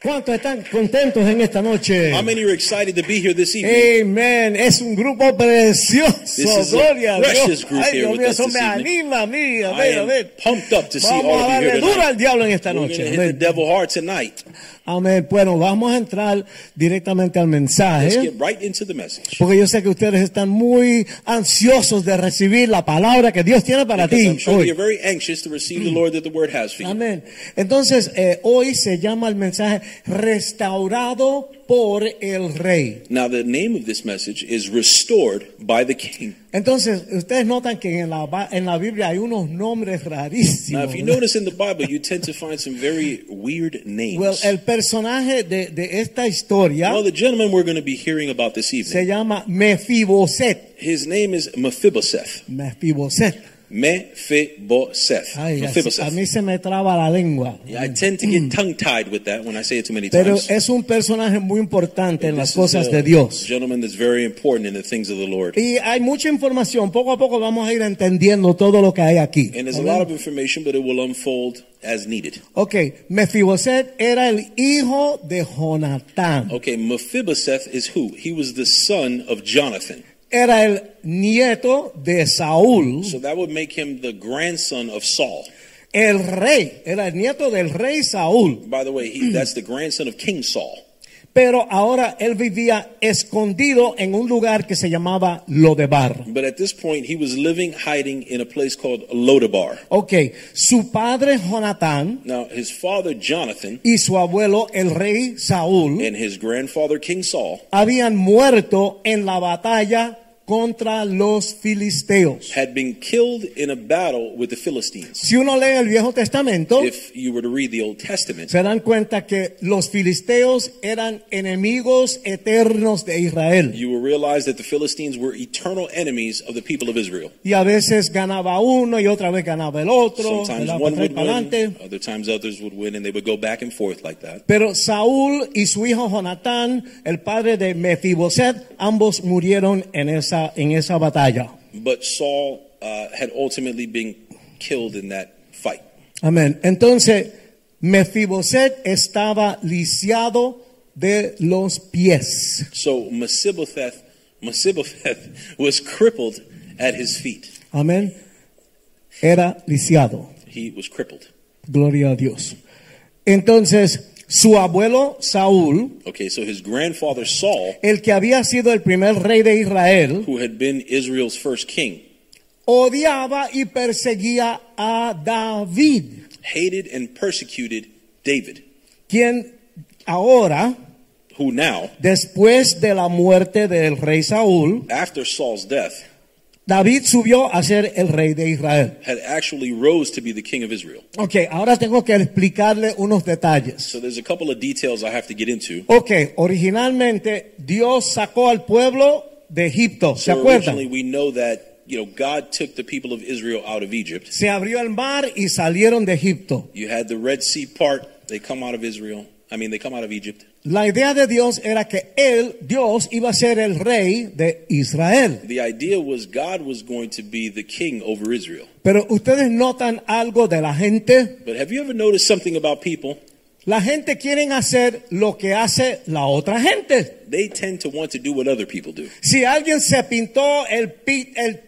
¿Cuántos están contentos en esta noche? How many are excited to be here this evening? Amen. Es un grupo precioso. Gloria a Dios. Ay, Dios mío, eso me anima a mí. A ver. Pumped up to see all of you here tonight. Vamos a darle duro al diablo en esta noche. We're going to hit the devil hard tonight. Amén. Bueno, vamos a entrar directamente al mensaje. Let's get right into the message. Porque yo sé que ustedes están muy ansiosos de recibir la palabra que Dios tiene para ti. I'm sure you're very anxious to receive the Lord that the word has for you. Amén. Entonces, hoy se llama el mensaje Restaurado por el Rey. Now the name of this message is Restored by the King. Entonces, ustedes notan que en la Biblia hay unos nombres rarísimos. Now, if you notice in the Bible, you tend to find some very weird names. Well, el personaje de esta historia. Well, the gentleman we're going to be hearing about this evening. Se llama Mephibosheth. His name is Mephibosheth. Mephibosheth. Ay, Mephibosheth. A mí se me traba la lengua. Yeah, I tend to get tongue-tied with that when I say it too many times. Pero es un personaje muy importante en las cosas de Dios. Gentleman that's very important in the things of the Lord. Y hay mucha información. Poco a poco vamos a ir entendiendo todo lo que hay aquí. And there's a lot of information, but it will unfold as needed. Okay, Mephibosheth era el hijo de Jonathan. Okay, Mephibosheth is who? He was the son of Jonathan. Era el nieto de Saúl. So that would make him the grandson of Saul. El rey, era el nieto del rey Saúl. By the way, that's the grandson of King Saul. Pero ahora él vivía escondido en un lugar que se llamaba Lo Debar. But at this point he was hiding in a place called Lo Debar. Okay, su padre Jonathan. Now his father Jonathan. Y su abuelo el rey Saúl. And his grandfather King Saul. Habían muerto en la batalla contra los filisteos. Had been killed in a battle with the Philistines. Si uno lee el Viejo Testamento, if you were to read the Old Testament, se dan cuenta que los filisteos eran enemigos eternos de Israel. You will realize that the Philistines were eternal enemies of the people of Israel. Y a veces ganaba uno y otra vez ganaba el otro. Sometimes one would win, other times others would win, and they would go back and forth like that. Pero Saúl y su hijo Jonatán, el padre de Mephibosheth, ambos murieron en esa batalla. But Saul had ultimately been killed in that fight. Amén. Entonces Mephibosheth estaba lisiado de los pies. So Mephibosheth was crippled at his feet. Amén. Era lisiado. He was crippled. Gloria a Dios. Entonces su abuelo Saúl, okay, so his grandfather Saul, el que había sido el primer rey de Israel, who had been Israel's first king, odiaba y perseguía a David, hated and persecuted David, quien ahora, who now, después de la muerte del rey Saúl, after Saul's death, David subió a ser el rey de Israel. Had actually rose to be the king of Israel. Okay, ahora tengo que explicarle unos detalles. So there's a couple of details I have to get into. Okay, originalmente Dios sacó al pueblo de Egipto, ¿se acuerdan? Originally we know that, God took the people of Israel out of Egypt. Se abrió el mar y salieron de Egipto. You had the Red Sea part, they come out of Egypt. La idea de Dios era que Dios iba a ser el rey de Israel. The idea was God was going to be the king over Israel. Pero ustedes notan algo de la gente. But have you ever noticed something about people? La gente quieren hacer lo que hace la otra gente. They tend to want to do what other people do. Si alguien se pintó el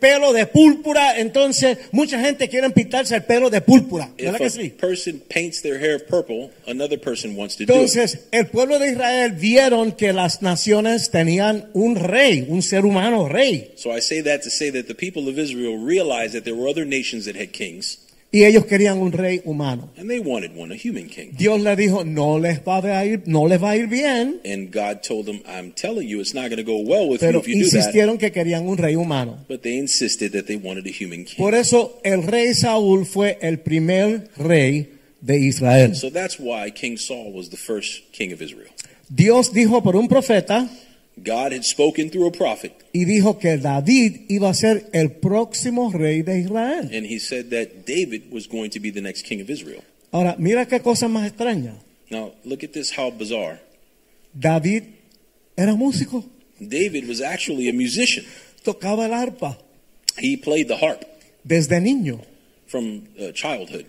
pelo de púrpura, entonces mucha gente quiere pintarse el pelo de púrpura. If a person paints their hair purple, another person wants to do it. Entonces, el pueblo de Israel vieron que las naciones tenían un rey, un ser humano rey. So I say that to say that the people of Israel realized that there were other nations that had kings. Y ellos querían un rey humano. And they wanted one, a human king. Dios le dijo, no les va a ir bien. And God told them, I'm telling you, it's not going to go well with you if you do that. Pero insistieron que querían un rey humano. But they insisted that they wanted a human king. Por eso el rey Saúl fue el primer rey de Israel. So that's why King Saul was the first king of Israel. Dios dijo por un profeta. God had spoken through a prophet. Y dijo que David iba a ser el próximo rey de Israel. And he said that David was going to be the next king of Israel. Ahora, mira qué cosa más extraña. Now, look at this, how bizarre. David era músico. David was actually a musician. Tocaba el arpa. He played the harp. Desde niño. From childhood.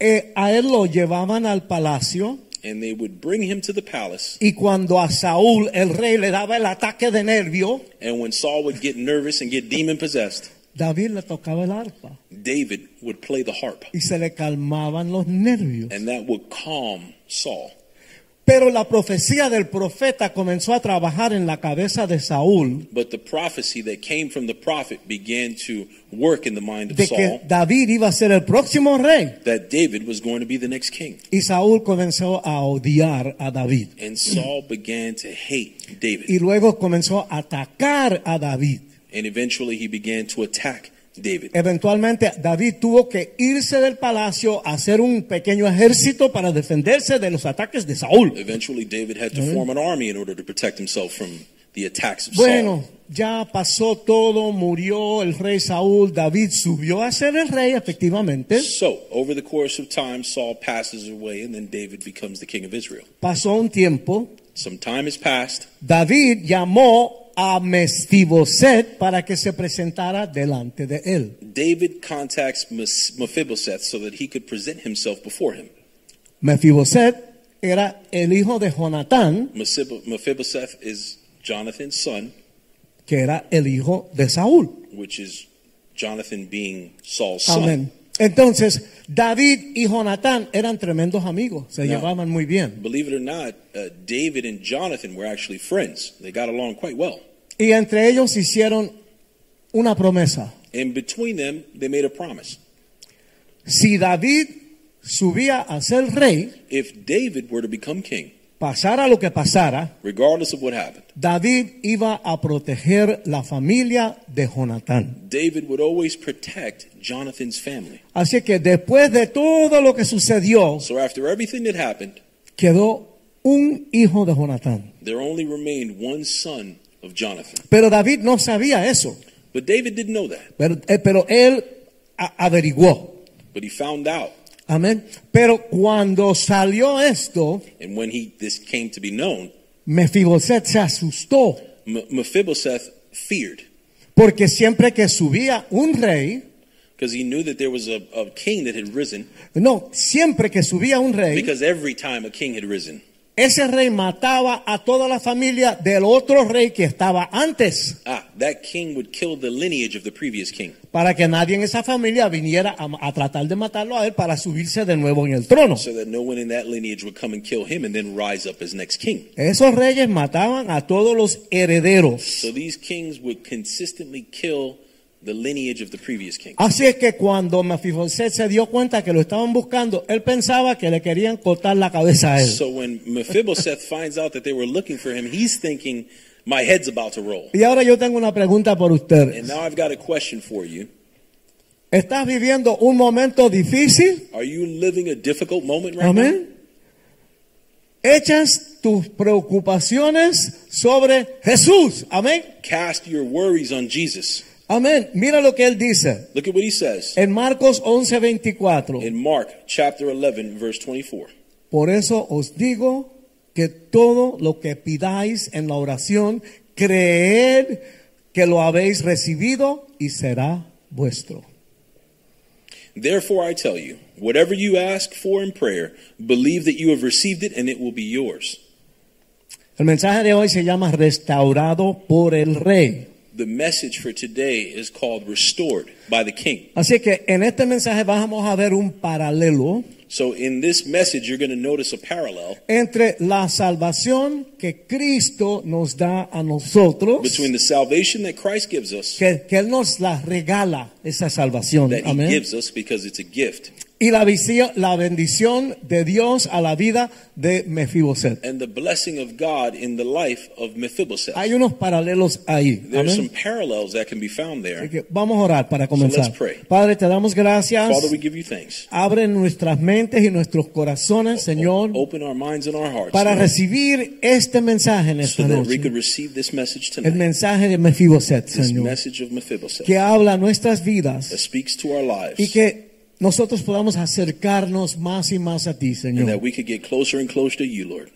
A él lo llevaban al palacio. And they would bring him to the palace. Y cuando a Saúl el rey le daba el ataque de nervio. And when Saul would get nervous and get demon possessed. David le tocaba el arpa. David would play the harp. Y se le calmaban los nervios. And that would calm Saul. Pero la profecía del profeta comenzó a trabajar en la cabeza de Saúl. But the prophecy that came from the prophet began to work in the mind of Saul. De que David iba a ser el próximo rey. That David was going to be the next king. Y Saúl comenzó a odiar a David. And Saul began to hate David. Y luego comenzó a atacar a David. And eventually he began to attack David. Eventualmente David tuvo que irse del palacio a hacer un pequeño ejército para defenderse de los ataques de Saúl. Eventually David had to form an army in order to protect himself from the attacks of Saul. Bueno, ya pasó todo, murió el rey Saúl, David subió a ser el rey efectivamente. So, over the course of time, Saul passes away and then David becomes the king of Israel. Pasó un tiempo. Some time has passed. David llamó a Mephibosheth para que se presentara delante de él. David contacts Mephibosheth so that he could present himself before him. Mephibosheth era el hijo de Jonathan. Mephibosheth is Jonathan's son. Que era el hijo de Saúl. Which is Jonathan being Saul's son. Amen. Entonces, David y Jonathan eran tremendos amigos. Se llevaban muy bien. Believe it or not, David and Jonathan were actually friends. They got along quite well. Y entre ellos hicieron una promesa. And between them, they made a promise. Si David subía a ser rey, if David were to become king, pasara lo que pasara, regardless of what happened, David iba a proteger la familia de Jonathan. David would always protect Jonathan's family. Así que después de todo lo que sucedió, so after everything that happened, quedó un hijo de Jonathan. There only remained one son of Jonathan. Pero David no sabía eso. But David didn't know that. Pero él averiguó. But he found out. Amén. Pero cuando salió esto, and when this came to be known, Mephibosheth se asustó. Mephibosheth feared. Porque siempre que subía un rey, because he knew that there was a king that had risen. No, siempre que subía un rey, because every time a king had risen, ese rey mataba a toda la familia del otro rey que estaba antes. That king would kill the lineage of the previous king. Para que nadie en esa familia viniera a tratar de matarlo a él para subirse de nuevo en el trono. So that no one in that lineage would come and kill him and then rise up as next king. Esos reyes mataban a todos los herederos. So these kings would consistently kill the lineage of the previous king. Así es que cuando Mephibosheth se dio cuenta que lo estaban buscando, él pensaba que le querían cortar la cabeza a él. So when Mephibosheth finds out that they were looking for him, he's thinking, my head's about to roll. Y ahora yo tengo una pregunta por ustedes. And now I've got a question for you. ¿Estás viviendo un momento difícil? Are you living a difficult moment right Amen. Now? Echas tus preocupaciones sobre Jesús. Amén. Cast your worries on Jesus. Amén. Mira lo que él dice. Look at what he says. En Marcos 11:24. In Mark chapter 11 verse 24. Por eso os digo que todo lo que pidáis en la oración, creed que lo habéis recibido y será vuestro. Therefore I tell you, whatever you ask for in prayer, believe that you have received it and it will be yours. El mensaje de hoy se llama Restaurado por el Rey. The message for today is called Restored by the King. Así que en este mensaje vamos a ver un paralelo. So in this message you're going to notice a parallel. Entre la salvación que Cristo nos da a nosotros. Between the salvation that Christ gives us. Que él nos la regala esa salvación. That Amen. He gives us because it's a gift. Y la bendición de Dios a la vida de Mephibosheth. And the blessing of God in the life of Mephibosheth. Hay unos paralelos ahí. There's some parallels that can be found there. Así que vamos a orar para comenzar. So let's pray. Padre, te damos gracias. Father, we give you thanks. Abre nuestras mentes y nuestros corazones, Señor. Open our minds and our hearts. Para recibir este mensaje en esta noche. So that we could receive this message tonight. El mensaje de Mephibosheth, Señor. This message of Mephibosheth. Que habla nuestras vidas. That speaks to our lives. Y que nosotros podamos acercarnos más y más a ti, Señor. And that we could get closer and closer to you, Lord.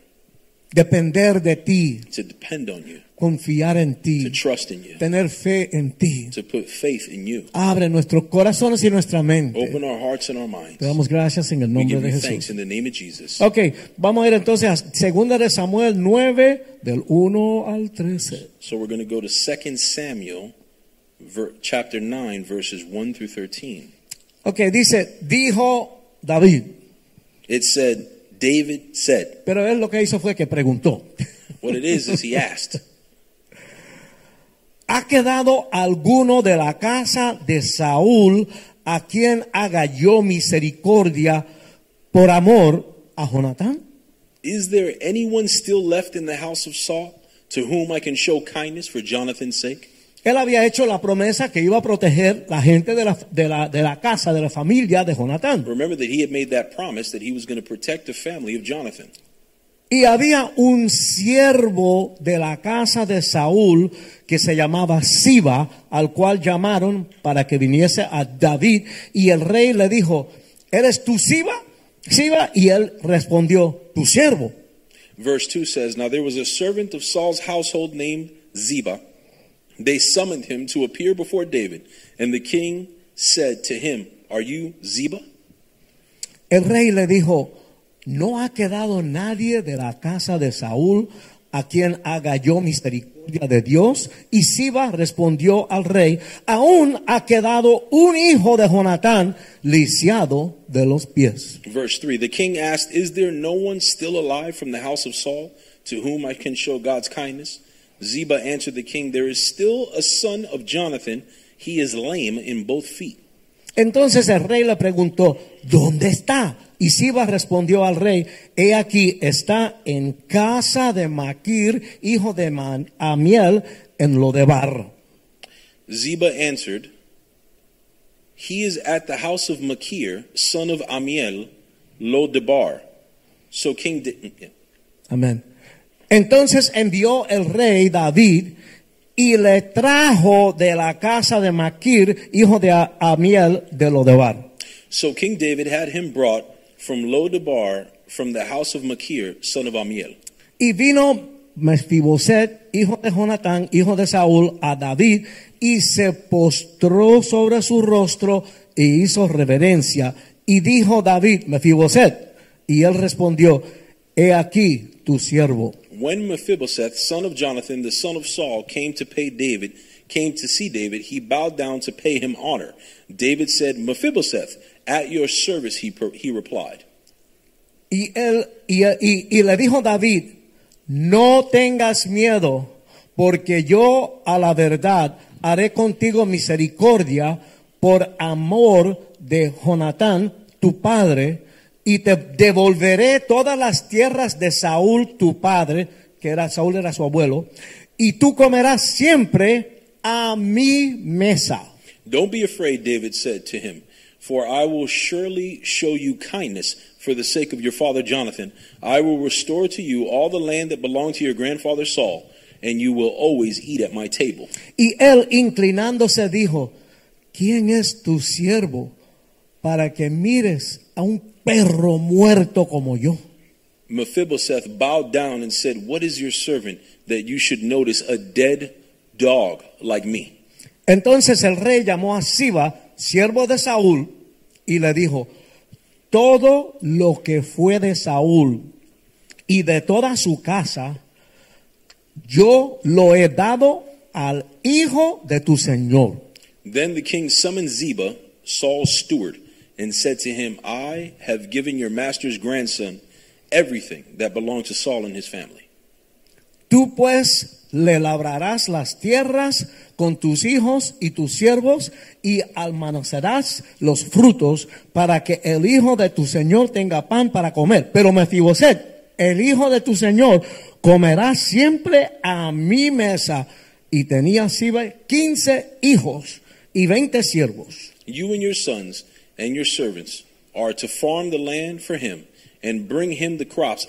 Depender de ti. To depend on you. Confiar en ti. To trust in you. Tener fe en ti. To put faith in you. Abre nuestros corazones y nuestra mente. Open our hearts and our minds. Te damos gracias en el nombre de Jesús. In the name of Jesus. Okay, vamos a ir entonces a 2 de Samuel 9 del 1 al 13. So we're going to go to 2 Samuel chapter 9 verses 1 through 13. Okay, dice, dijo David. It said, David said. Pero él lo que hizo fue que preguntó. What it is he asked. ¿Ha quedado alguno de la casa de Saúl a quien haga yo misericordia por amor a Jonathan? Is there anyone still left in the house of Saul to whom I can show kindness for Jonathan's sake? Él había hecho la promesa que iba a proteger la gente de la casa, de la familia de Jonathan. Remember that he had made that promise that he was going to protect the family of Jonathan. Y había un siervo de la casa de Saúl que se llamaba Ziba, al cual llamaron para que viniese a David. Y el rey le dijo, ¿eres tú Ziba? Ziba, y él respondió, tu siervo. Verse 2 says, now there was a servant of Saul's household named Ziba. They summoned him to appear before David, and the king said to him, are you Ziba? El rey le dijo, no ha quedado nadie de la casa de Saúl a quien haga yo misericordia de Dios. Y Ziba respondió al rey, aún ha quedado un hijo de Jonatán lisiado de los pies. Verse 3, the king asked, is there no one still alive from the house of Saul to whom I can show God's kindness? Ziba answered the king, there is still a son of Jonathan. He is lame in both feet. Entonces el rey le preguntó, ¿dónde está? Y Ziba respondió al rey, he aquí, está en casa de Makir, hijo de Amiel, en Lo Debar. Ziba answered, he is at the house of Makir, son of Amiel, Lo Debar. So king did. Amén. Entonces envió el rey David y le trajo de la casa de Makir, hijo de Amiel, de Lo Debar. So King David had him brought from Lo Debar, from the house of Makir, son of Amiel. Y vino Mephibosheth, hijo de Jonatán, hijo de Saúl, a David, y se postró sobre su rostro y hizo reverencia. Y dijo David, Mephibosheth, y él respondió, he aquí tu siervo. When Mephibosheth, son of Jonathan, the son of Saul, came to see David, he bowed down to pay him honor. David said, Mephibosheth, at your service, he replied. Y le dijo David, no tengas miedo, porque yo a la verdad haré contigo misericordia por amor de Jonatán, tu padre, y te devolveré todas las tierras de Saúl, tu padre, Saúl era su abuelo, y tú comerás siempre a mi mesa. Don't be afraid, David said to him, for I will surely show you kindness for the sake of your father Jonathan. I will restore to you all the land that belonged to your grandfather Saul, and you will always eat at my table. Y él, inclinándose, dijo, ¿quién es tu siervo para que mires a un perro muerto como yo? Mephibosheth bowed down and said, what is your servant that you should notice a dead dog like me? Entonces el rey llamó a Ziba, siervo de Saúl, y le dijo, todo lo que fue de Saúl y de toda su casa, yo lo he dado al hijo de tu señor. Then the king summoned Ziba, Saul's steward, and said to him, I have given your master's grandson everything that belonged to Saul and his family. Tú pues le labrarás las tierras con tus hijos y tus siervos y almacenarás los frutos para que el hijo de tu señor tenga pan para comer. Pero Mephibosheth, el hijo de tu señor, comerá siempre a mi mesa. Y tenía Ziba 15 hijos y 20 siervos. You and your sons and your servants are to farm the land for him and bring in the crops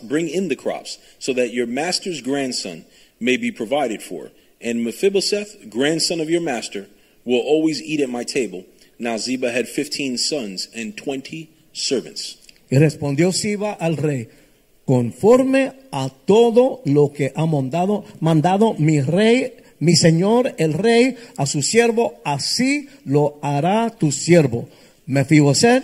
so that your master's grandson may be provided for. And Mephibosheth, grandson of your master, will always eat at my table. Now Ziba had 15 sons and 20 servants. Y respondió Ziba al rey, conforme a todo lo que ha mandado mi rey, mi señor, el rey, a su siervo, así lo hará tu siervo. Mephibosheth,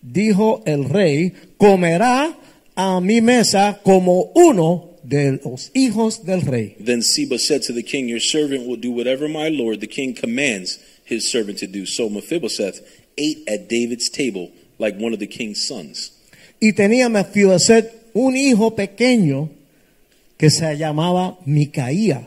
dijo el rey, comerá a mi mesa como uno de los hijos del rey. Then Ziba said to the king, your servant will do whatever my lord the king commands his servant to do. So Mephibosheth ate at David's table like one of the king's sons. Y tenía Mephibosheth un hijo pequeño que se llamaba Micaía.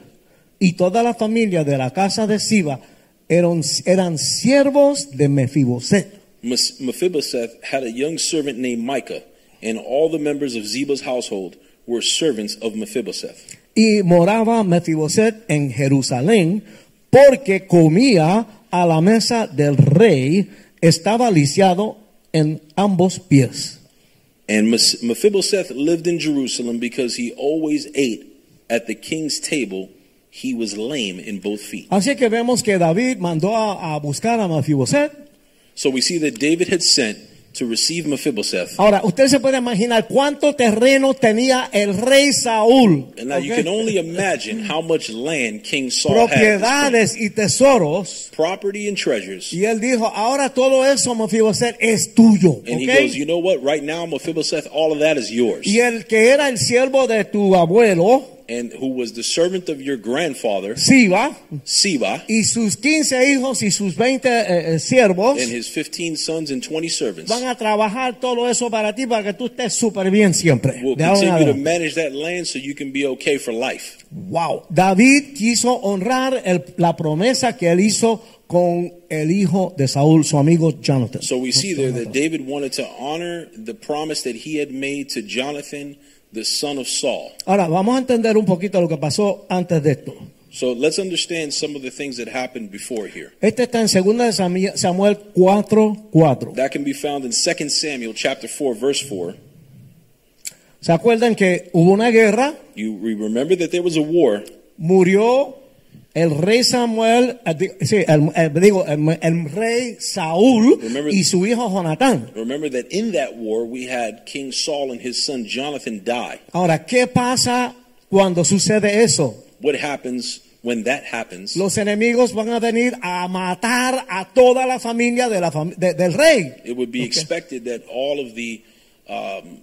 Y toda la familia de la casa de Ziba eran siervos de Mephibosheth. Mephibosheth had a young servant named Micah, and all the members of Ziba's household were servants of Mephibosheth. Y moraba Mephibosheth en Jerusalén, porque comía a la mesa del rey, estaba lisiado en ambos pies. And Mephibosheth lived in Jerusalem because he always ate at the king's table. He was lame in both feet. Así que vemos que David mandó a buscar a Mephibosheth. So we see that David had sent to receive Mephibosheth. Ahora, usted se puede imaginar cuánto terreno tenía el rey Saúl. And now you can only imagine how much land King Saul had. Propiedades y tesoros. Property and treasures. Y él dijo, ahora todo eso, Mephibosheth, es tuyo. And he goes, you know what? Right now, Mephibosheth, all of that is yours. Y el que era el siervo de tu abuelo, and who was the servant of your grandfather, Ziba, y sus 15 hijos y sus 20 siervos, and his 15 sons and 20 servants, van a trabajar todo eso para ti, para que tú estés súper bien siempre. We'll continue to manage that land so you can be okay for life. Wow. David quiso honrar la promesa que él hizo con el hijo de Saúl, su amigo Jonathan. So we see there that David wanted to honor the promise that he had made to Jonathan, the son of Saul. Ahora vamos a entender un poquito lo que pasó antes de esto. So let's understand some of the things that happened before here. Este está en 2 Samuel 4:4. That can be found in 2 Samuel chapter 4 verse 4. ¿Se acuerdan que hubo una guerra? You remember that there was a war. Murió el rey Samuel, el rey Saúl y su hijo Jonathan. Remember that in that war we had King Saul and his son Jonathan die. Ahora, ¿qué pasa cuando sucede eso? What happens when that happens? Los enemigos van a venir a matar a toda la familia del rey. It would be expected that all of the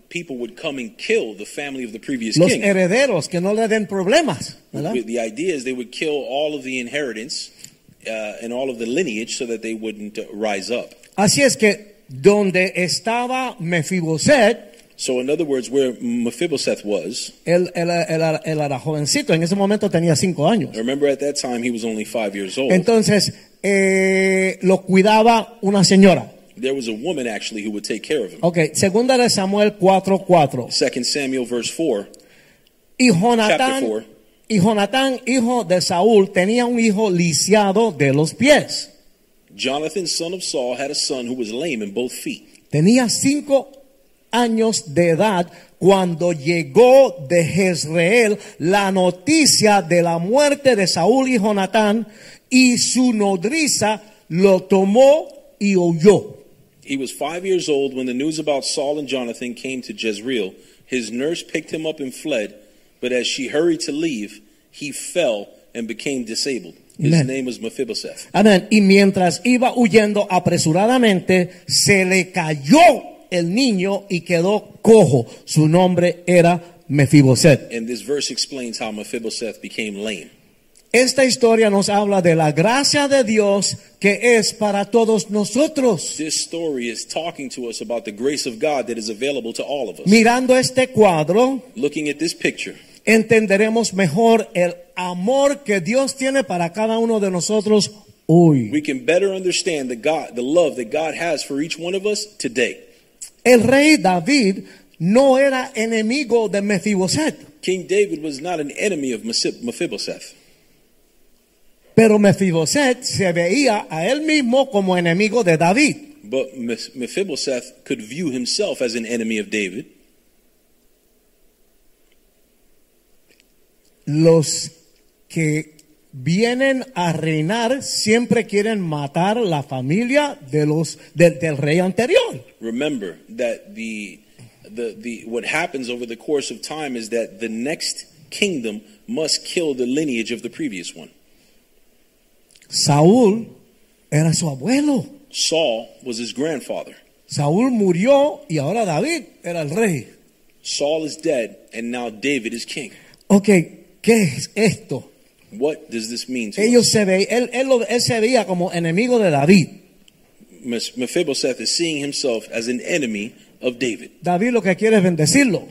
people would come and kill the family of the previous king. Los herederos que no le den problemas, ¿verdad? The idea is they would kill all of the inheritance and all of the lineage so that they wouldn't rise up. Así es que donde estaba Mephibosheth. So in other words, where Mephibosheth was. Él era jovencito. En ese momento tenía 5 años. I remember at that time he was only 5 years old. Entonces lo cuidaba una señora. There was a woman actually who would take care of him. Okay, 2 Samuel 4:4. 2 Samuel verse 4. Y Jonatán, hijo de Saúl, tenía un hijo lisiado de los pies. Jonathan, son of Saul, had a son who was lame in both feet. Tenía 5 años de edad cuando llegó de Jezreel la noticia de la muerte de Saúl y Jonatán, y su nodriza lo tomó y huyó. He was 5 years old when the news about Saul and Jonathan came to Jezreel. His nurse picked him up and fled, but as she hurried to leave, he fell and became disabled. His name was Mephibosheth. Amen. Y mientras iba huyendo apresuradamente, se le cayó el niño y quedó cojo. Su nombre era Mephibosheth. And this verse explains how Mephibosheth became lame. Esta historia nos habla de la gracia de Dios que es para todos nosotros. This story is talking to us about the grace of God that is available to all of us. Mirando este cuadro, looking at this picture, entenderemos mejor el amor que Dios tiene para cada uno de nosotros hoy. We can better understand the love that God has for each one of us today. El rey David no era enemigo de Mephibosheth. King David was not an enemy of Mephibosheth. Pero Mephibosheth se veía a él mismo como enemigo de David. But Mephibosheth could view himself as an enemy of David. Los que vienen a reinar siempre quieren matar la familia de del rey anterior. Remember that what happens over the course of time is that the next kingdom must kill the lineage of the previous one. Saúl era su abuelo. Saul was his grandfather. Saúl murió y ahora David era el rey. Saul is dead and now David is king. Okay. ¿Qué es esto? What does this mean to Ellos us? Se ve, él se veía como enemigo de David. Mephibosheth is seeing himself as an enemy of David. David lo que quiere es bendecirlo.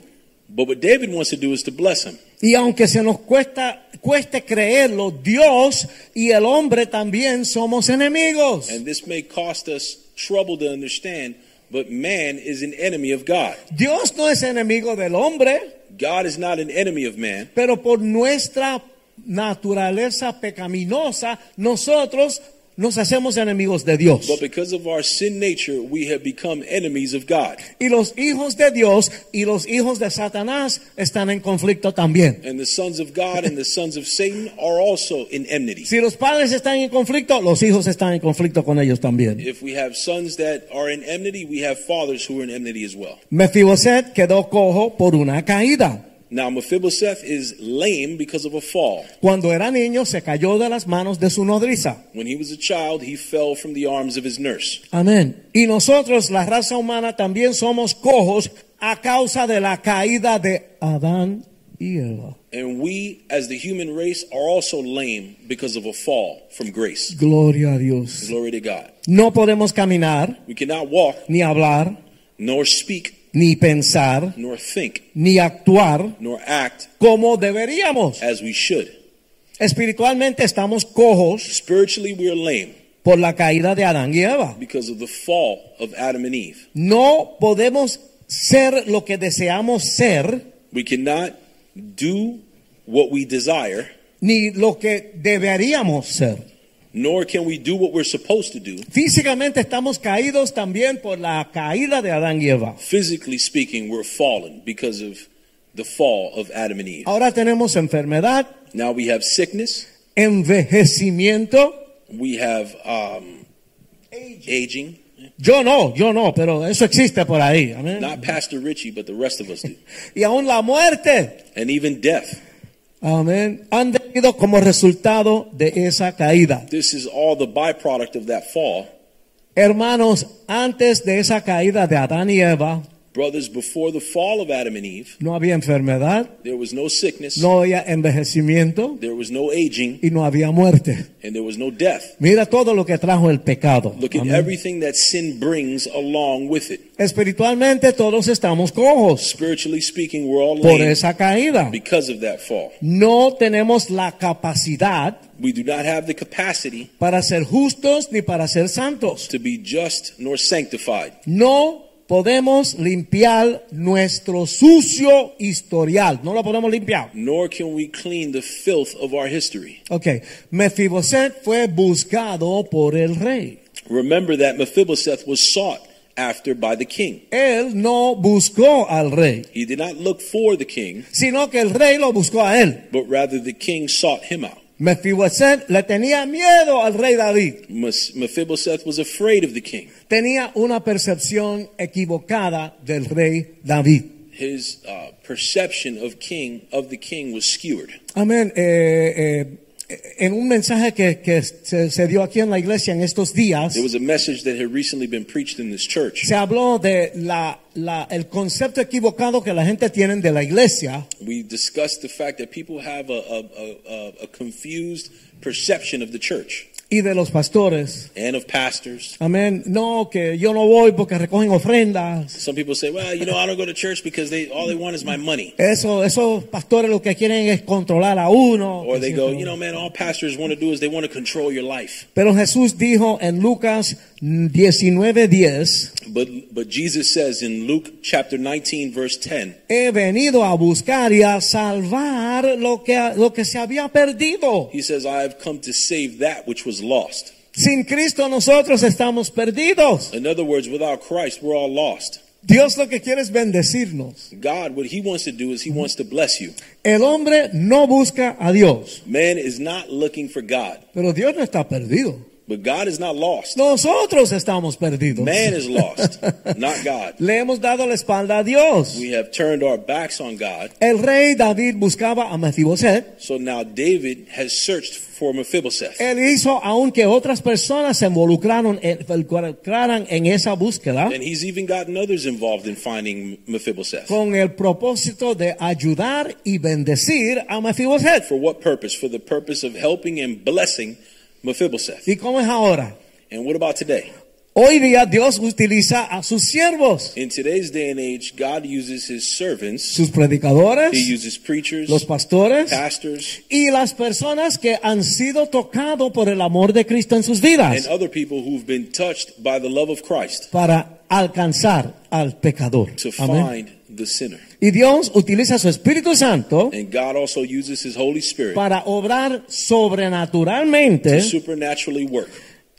But what David wants to do is to bless him. Y aunque se nos cueste creerlo, Dios y el hombre también somos enemigos. And this may cost us trouble to understand, but man is an enemy of God. Dios no es enemigo del hombre. God is not an enemy of man. Pero por nuestra naturaleza pecaminosa, nosotros nos hacemos enemigos de Dios. But because of our sin nature, we have become enemies of God. Y los hijos de Dios y los hijos de Satanás están en conflicto también. And the sons of God and the sons of Satan are also in enmity. Si los padres están en conflicto, los hijos están en conflicto con ellos también. If we have sons that are in enmity, we have fathers who are in enmity as well. Mephibosheth quedó cojo por una caída. Now Mephibosheth is lame because of a fall. Cuando era niño se cayó de las manos de su nodriza. When he was a child, he fell from the arms of his nurse. Amén. Y nosotros, la raza humana, también somos cojos a causa de la caída de Adán y Eva. And we, as the human race, are also lame because of a fall from grace. Gloria a Dios. Glory to God. No podemos caminar. We cannot walk. Ni hablar. Nor speak. Ni pensar, nor think, ni actuar, nor act, como deberíamos. As we should. Espiritualmente estamos cojos. Spiritually we are lame. Por la caída de Adán y Eva. Because of the fall of Adam and Eve. No podemos ser lo que deseamos ser. We cannot do what we desire. Ni lo que deberíamos ser. Nor can we do what we're supposed to do. Físicamente estamos caídos también por la caída de Adán y Eva. Physically speaking, we're fallen because of the fall of Adam and Eve. Ahora tenemos enfermedad. Now we have sickness. Envejecimiento. We have aging. Yo no, pero eso existe por ahí. Amen. Not Pastor Richie, but the rest of us do. Y aún la muerte. And even death. Amén. Han tenido como resultado de esa caída. This is all the byproduct of that fall. Hermanos, antes de esa caída de Adán y Eva, brothers, before the fall of Adam and Eve, no había enfermedad, there was no sickness, no había envejecimiento, there was no aging, y no había muerte, and there was no death. Mira todo lo que trajo el pecado. Look at everything that sin brings along with it. Espiritualmente todos estamos cojos. Spiritually speaking, we're all por esa caída. Because of that fall. No tenemos la capacidad. We do not have the capacity para ser justos ni para ser santos. To be just nor sanctified. No podemos limpiar nuestro sucio historial. No lo podemos limpiar. Nor can we clean the filth of our history. Okay. Mephibosheth fue buscado por el rey. Remember that Mephibosheth was sought after by the king. Él no buscó al rey. He did not look for the king. Sino que el rey lo buscó a él. But rather the king sought him out. Mephibosheth le tenía miedo al rey David. Mephibosheth was afraid of the king. Tenía una percepción equivocada del rey David. His perception of the king was skewed. Amén. En un mensaje que se dio aquí en la iglesia en estos días, there was a message that had recently been preached in this church. Se habló de el concepto equivocado que la gente tiene de la iglesia. We discussed the fact that people have a confused perception of the church. y de los pastores. And of pastors. Amén. No, que yo no voy porque recogen ofrendas. Some people say, well, you know, I don't go to church because all they want is my money. Esos pastores lo que quieren es controlar a uno. Or they go, you know, man, all pastors want to do is they want to control your life. Pero Jesús dijo en Lucas 19:10. But Jesus says in Luke chapter 19 verse 10. He venido a buscar y a salvar lo que se había perdido. He says, I have come to save that which was lost. Sin Cristo nosotros estamos perdidos. In other words, without Christ, we're all lost. Dios lo que quiere es bendecirnos. God, what he wants to do is he wants to bless you. El hombre no busca a Dios. Man is not looking for God. Pero Dios no está perdido. But God is not lost. Nosotros estamos perdidos. Man is lost, not God. Le hemos dado la espalda a Dios. We have turned our backs on God. El rey David buscaba a Mephibosheth. So now David has searched for Mephibosheth. Él hizo aunque otras personas se involucraran en esa búsqueda. And he's even gotten others involved in finding Mephibosheth. Con el propósito de ayudar y bendecir a Mephibosheth. For what purpose? For the purpose of helping and blessing Mephibosheth. ¿Y cómo es ahora? And what about today? Hoy día Dios utiliza a sus siervos. In today's day and age, God uses his servants. Sus predicadores. He uses preachers. Los pastores. Pastors. Y las personas que han sido tocado por el amor de Cristo en sus vidas. And other people who've been touched by the love of Christ. Para alcanzar al pecador. To find the sinner. Y Dios utiliza su Espíritu Santo. And God also uses his Holy Spirit. Para obrar sobrenaturalmente. To supernaturally work.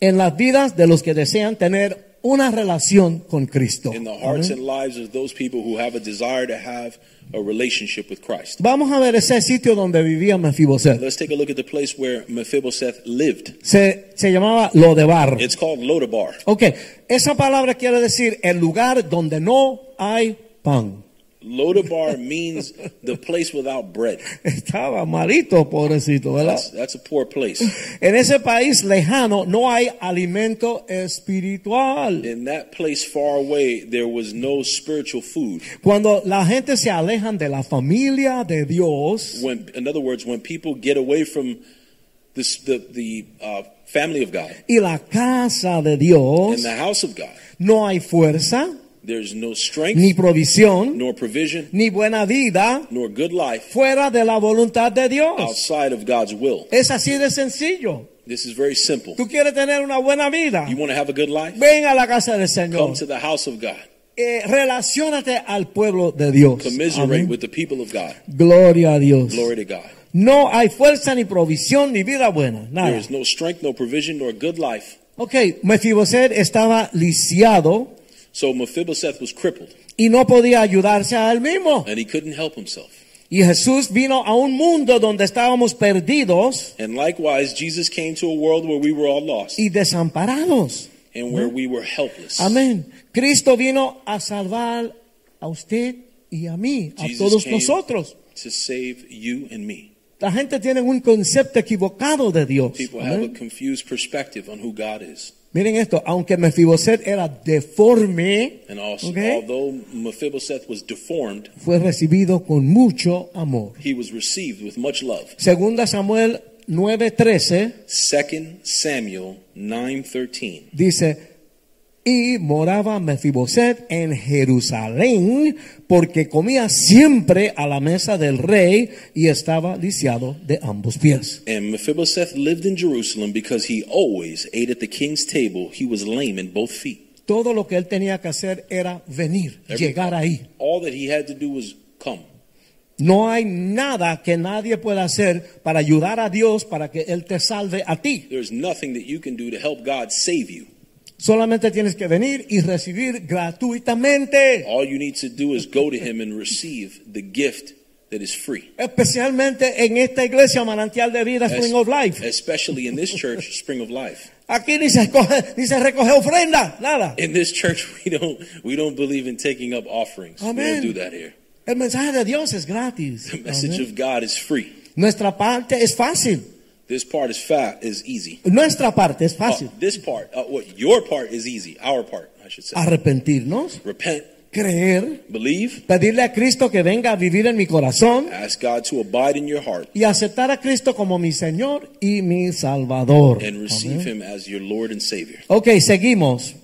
En las vidas de los que desean tener una relación con Cristo. In the hearts and lives of those people who have a desire to have a relationship with Christ. Vamos a ver ese sitio donde vivía Mephibosheth. Let's take a look at the place where Mephibosheth lived. Se llamaba Lo Debar. It's called Lo Debar. Okay, esa palabra quiere decir el lugar donde no hay pan. Lo Debar means the place without bread. Estaba malito, pobrecito, ¿verdad? That's a poor place. En ese país lejano no hay alimento espiritual. In that place far away there was no spiritual food. Cuando la gente se alejan de la familia de Dios. In other words, when people get away from the family of God. Y la casa de Dios. In the house of God. No hay fuerza. There's no strength, ni provisión, nor provision, ni buena vida, nor good life, fuera de la voluntad de Dios, outside of God's will. Es así de sencillo. This is very simple. ¿Tú quieres tener una buena vida? You want to have a good life? Ven a la casa del Señor. Come to the house of God. Relaciónate al pueblo de Dios. Commiserate with the people of God. Gloria a Dios. Glory to God. No hay fuerza ni provisión ni vida buena. Nada. There is no strength, no provision, nor good life. Okay, Mephibosheth estaba lisiado. So Mephibosheth was crippled. Y no podía ayudarse a él mismo. And he couldn't help himself. Y Jesús vino a un mundo donde estábamos perdidos. And likewise, Jesus came to a world where we were all lost. Y desamparados. And where we were helpless. Amén. Cristo vino a salvar a usted y a mí, a todos nosotros. To save you and me. La gente tiene un concepto equivocado de Dios. People have a confused perspective on who God is. Miren esto, aunque Mephibosheth era deforme, although Mephibosheth was deformed, fue recibido con mucho amor. He was received with much love. 2 Samuel 9:13 dice, y moraba Mephibosheth en Jerusalén, porque comía siempre a la mesa del rey y estaba lisiado de ambos pies. And Mephibosheth lived in Jerusalem because he always ate at the king's table. He was lame in both feet. Todo lo que él tenía que hacer era venir, llegar ahí. All that he had to do was come. No hay nada que nadie pueda hacer para ayudar a Dios para que él te salve a ti. There's nothing that you can do to help God save you. Solamente tienes que venir y recibir gratuitamente. All you need to do is go to him and receive the gift that is free. Especialmente en esta iglesia Manantial de Vida Spring of Life. Especially in this church Spring of Life. Aquí ni se recoge ofrenda, nada. In this church we don't believe in taking up offerings. Amen. We don't do that here. El mensaje de Dios es gratis. The message of God is free. Nuestra parte es fácil. This part is easy. Nuestra parte es fácil. Your part is easy. Our part, I should say. Arrepentirnos. Repent. creer, believe, pedirle a Cristo que venga a vivir en mi corazón, ask God to abide in your heart, y aceptar a Cristo como mi Señor y mi Salvador, and receive him as your Lord and Savior. Okay, seguimos.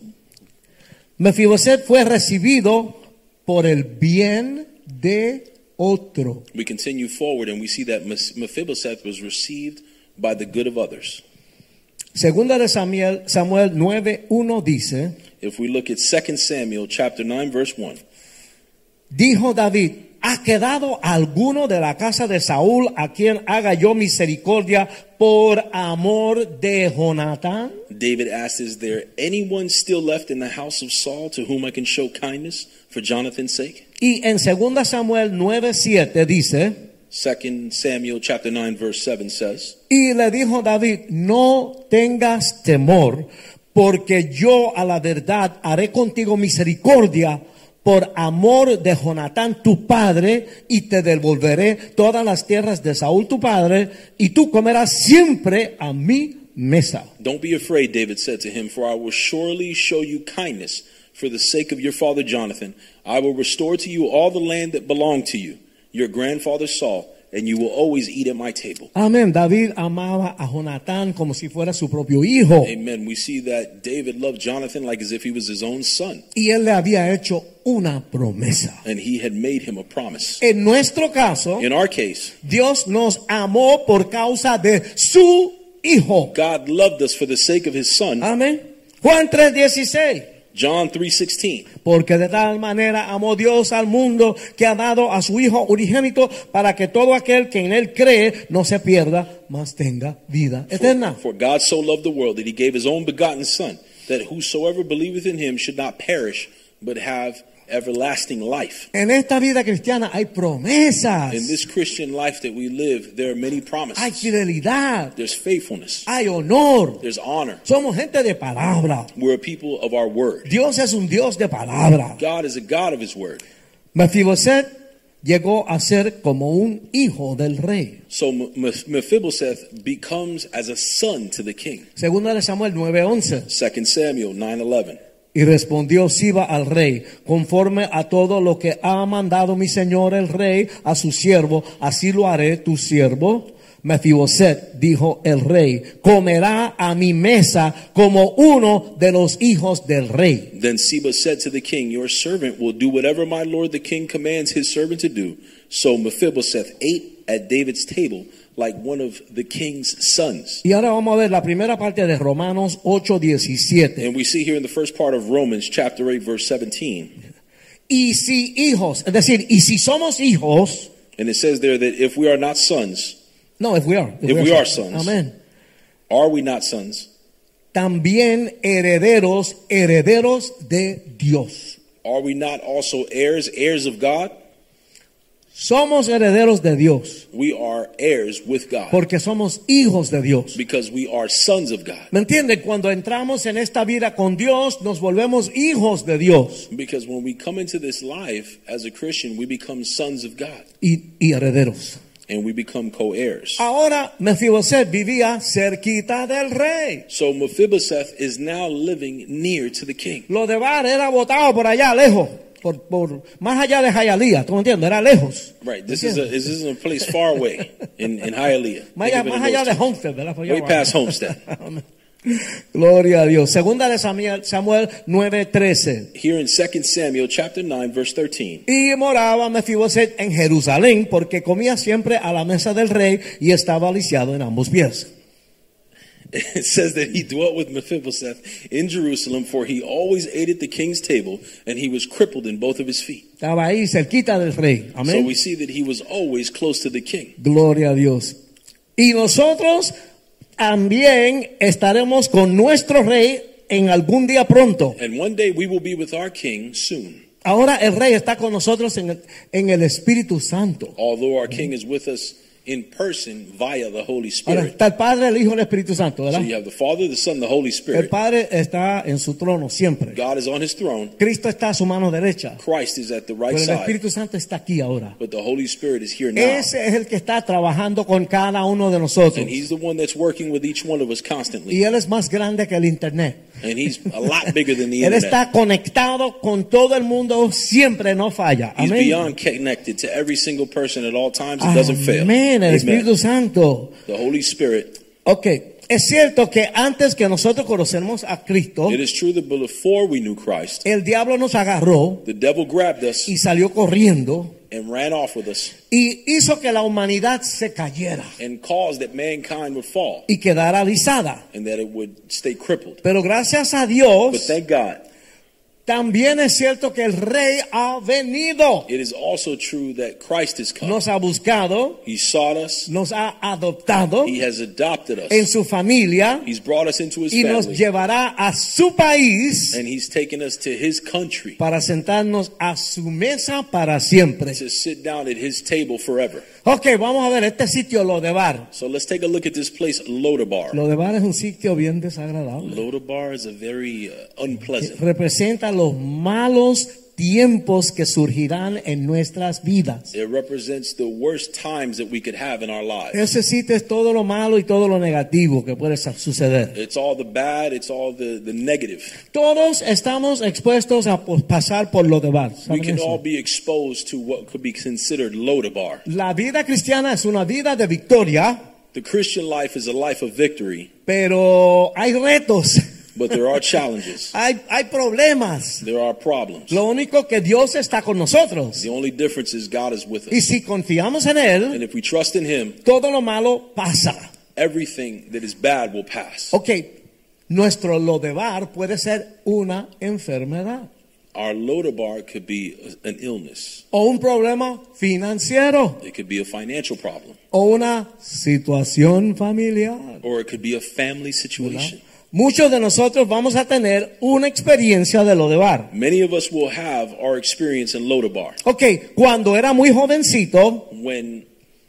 Mephibosheth fue recibido por el bien de otro. We continue forward and we see that Mephibosheth was received by the good of others. Segunda de Samuel 9:1 dice, if we look at 2 Samuel chapter 9 verse 1. Dijo David, ¿ha quedado alguno de la casa de Saúl a quien haga yo misericordia por amor de Jonathan? David asked, is there anyone still left in the house of Saul to whom I can show kindness for Jonathan's sake? Y en 2 Samuel 9:7 dice, 2 Samuel chapter 9 verse 7 says, y le dijo David, no tengas temor, porque yo a la verdad haré contigo misericordia por amor de Jonatán tu padre, y te devolveré todas las tierras de Saúl tu padre, y tú comerás siempre a mi mesa. Don't be afraid, David said to him, for I will surely show you kindness for the sake of your father Jonathan. I will restore to you all the land that belonged to you, your grandfather Saul, and you will always eat at my table. Amen. David amaba a Jonatán como si fuera su propio hijo. Amen. We see that David loved Jonathan like as if he was his own son. Y él le había hecho una promesa. And he had made him a promise. En nuestro caso, in our case, Dios nos amó por causa de su hijo. God loved us for the sake of his son. Amen. Juan 3:16. John 3:16. Porque de tal manera amó Dios al mundo que ha dado a su Hijo unigénito para que todo aquel que en él cree no se pierda, mas tenga vida eterna. For God so loved the world that he gave his own begotten son, that whosoever believeth in him should not perish, but have everlasting life. En esta vida cristiana hay promesas. In this Christian life that we live, there are many promises. Hay fidelidad. There's faithfulness. Hay honor. There's honor. Somos gente de palabra. We're a people of our word. Dios es un Dios de palabra. God is a God of his word. Mephibosheth llegó a ser como un hijo del rey. So Mephibosheth becomes as a son to the king. Segunda de Samuel 9:11. 2 Samuel 9:11. Y respondió Ziba al rey, conforme a todo lo que ha mandado mi señor el rey a su siervo, así lo haré tu siervo. Mephibosheth, dijo el rey, comerá a mi mesa como uno de los hijos del rey. Then Ziba said to the king, your servant will do whatever my lord the king commands his servant to do. So Mephibosheth ate at David's table like one of the king's sons. Y ahora vamos a ver la primera parte de Romanos 8:17. And we see here in the first part of Romans chapter 8 verse 17. Y si hijos, es decir, y si somos hijos. And it says there that if we are not sons. No, if we are. If we are sons. Amen. Are we not sons? También herederos, herederos de Dios. Are we not also heirs, heirs of God? Somos herederos de Dios. We are heirs with God. Porque somos hijos de Dios. Because we are sons of God. ¿Me entiende? Cuando entramos en esta vida con Dios, nos volvemos hijos de Dios. Because when we come into this life as a Christian, we become sons of God. Y herederos. And we become co-heirs. Ahora Mephibosheth vivía cerquita del rey. So Mephibosheth is now living near to the king. Lo Debar era botado por allá lejos. Por más allá de Hialeah, ¿tú me entiendes? Era lejos. Right, this is a place far away in Hialeah. Más allá de Homestead, ¿verdad? Way past Homestead. Gloria a Dios. Segunda de Samuel 9:13. Here in 2 Samuel chapter 9 verse 13. Y moraba Mephibosheth en Jerusalén, porque comía siempre a la mesa del rey y estaba aliciado en ambos pies. It says that he dwelt with Mephibosheth in Jerusalem, for he always ate at the king's table, and he was crippled in both of his feet. Estaba ahí cerquita del rey. Amén. So we see that he was always close to the king. Gloria a Dios. Y nosotros también estaremos con nuestro rey en algún día pronto. And one day we will be with our king soon. Ahora el rey está con nosotros en el Espíritu Santo. Although our king is with us in person via the Holy Spirit. Ahora está el Padre, el Hijo, el Espíritu Santo, ¿verdad? So you have the Father, the Son, the Holy Spirit. El Padre está en su trono siempre. God is on his throne. Cristo está a su mano derecha. Christ is at the right side. Pero el Espíritu Santo está aquí ahora. But the Holy Spirit is here now. Ese es el que está trabajando con cada uno de nosotros. And he's the one that's working with each one of us constantly. Y él es más grande que el internet. And he's a lot bigger than the internet. Él está conectado con todo el mundo, siempre, no falla. He's Amén. Beyond connected to every single person at all times. It doesn't fail. Amén. El Espíritu Santo. The Holy Spirit. Okay. Es cierto que antes que nosotros conocemos a Cristo, it is true that before we knew Christ, el diablo nos agarró, the devil grabbed us, y salió corriendo, and ran off with us, y hizo que la humanidad se cayera, and caused that mankind would fall, y quedara alisada, and that it would stay crippled. Pero gracias a Dios, but thank God, también es cierto que el Rey ha venido. It is also true that Christ has come. Nos ha buscado. He sought us. Nos ha adoptado. He has adopted us. En su familia. He's brought us into his family. Y nos llevará a su país. And he's taken us to his country. Para sentarnos a su mesa para siempre. To sit down at his table forever. Okay, vamos a ver este sitio Lo Debar. So let's take a look at this place, Lo Debar. Lo Debar es un sitio bien desagradable. Lo Debar is a very unpleasant. Representa los malos tiempos que surgirán en nuestras vidas. It represents the worst times that we could have in our lives. Ese sitio es todo lo malo y todo lo negativo que puede suceder. It's all the bad, it's all the negative. Todos estamos expuestos a pasar por Lo Debar. We can all be exposed to what could be considered Lo Debar. La vida cristiana es una vida de victoria. The Christian life is a life of victory. Pero hay retos. But there are challenges. Hay problemas. There are problems. Lo único que Dios está con nosotros. The only difference is God is with us. Y si confiamos en él, and if we trust in him, todo lo malo pasa. Everything that is bad will pass. Okay, nuestro Lo Debar puede ser una enfermedad. Our Lo Debar could be an illness. O un problema financiero. It could be a financial problem. O una situación familiar. Or it could be a family situation. ¿Verdad? Muchos de nosotros vamos a tener una experiencia de Lo Debar. Many of us will have our experience in Lo Debar. Okay, cuando era muy jovencito, when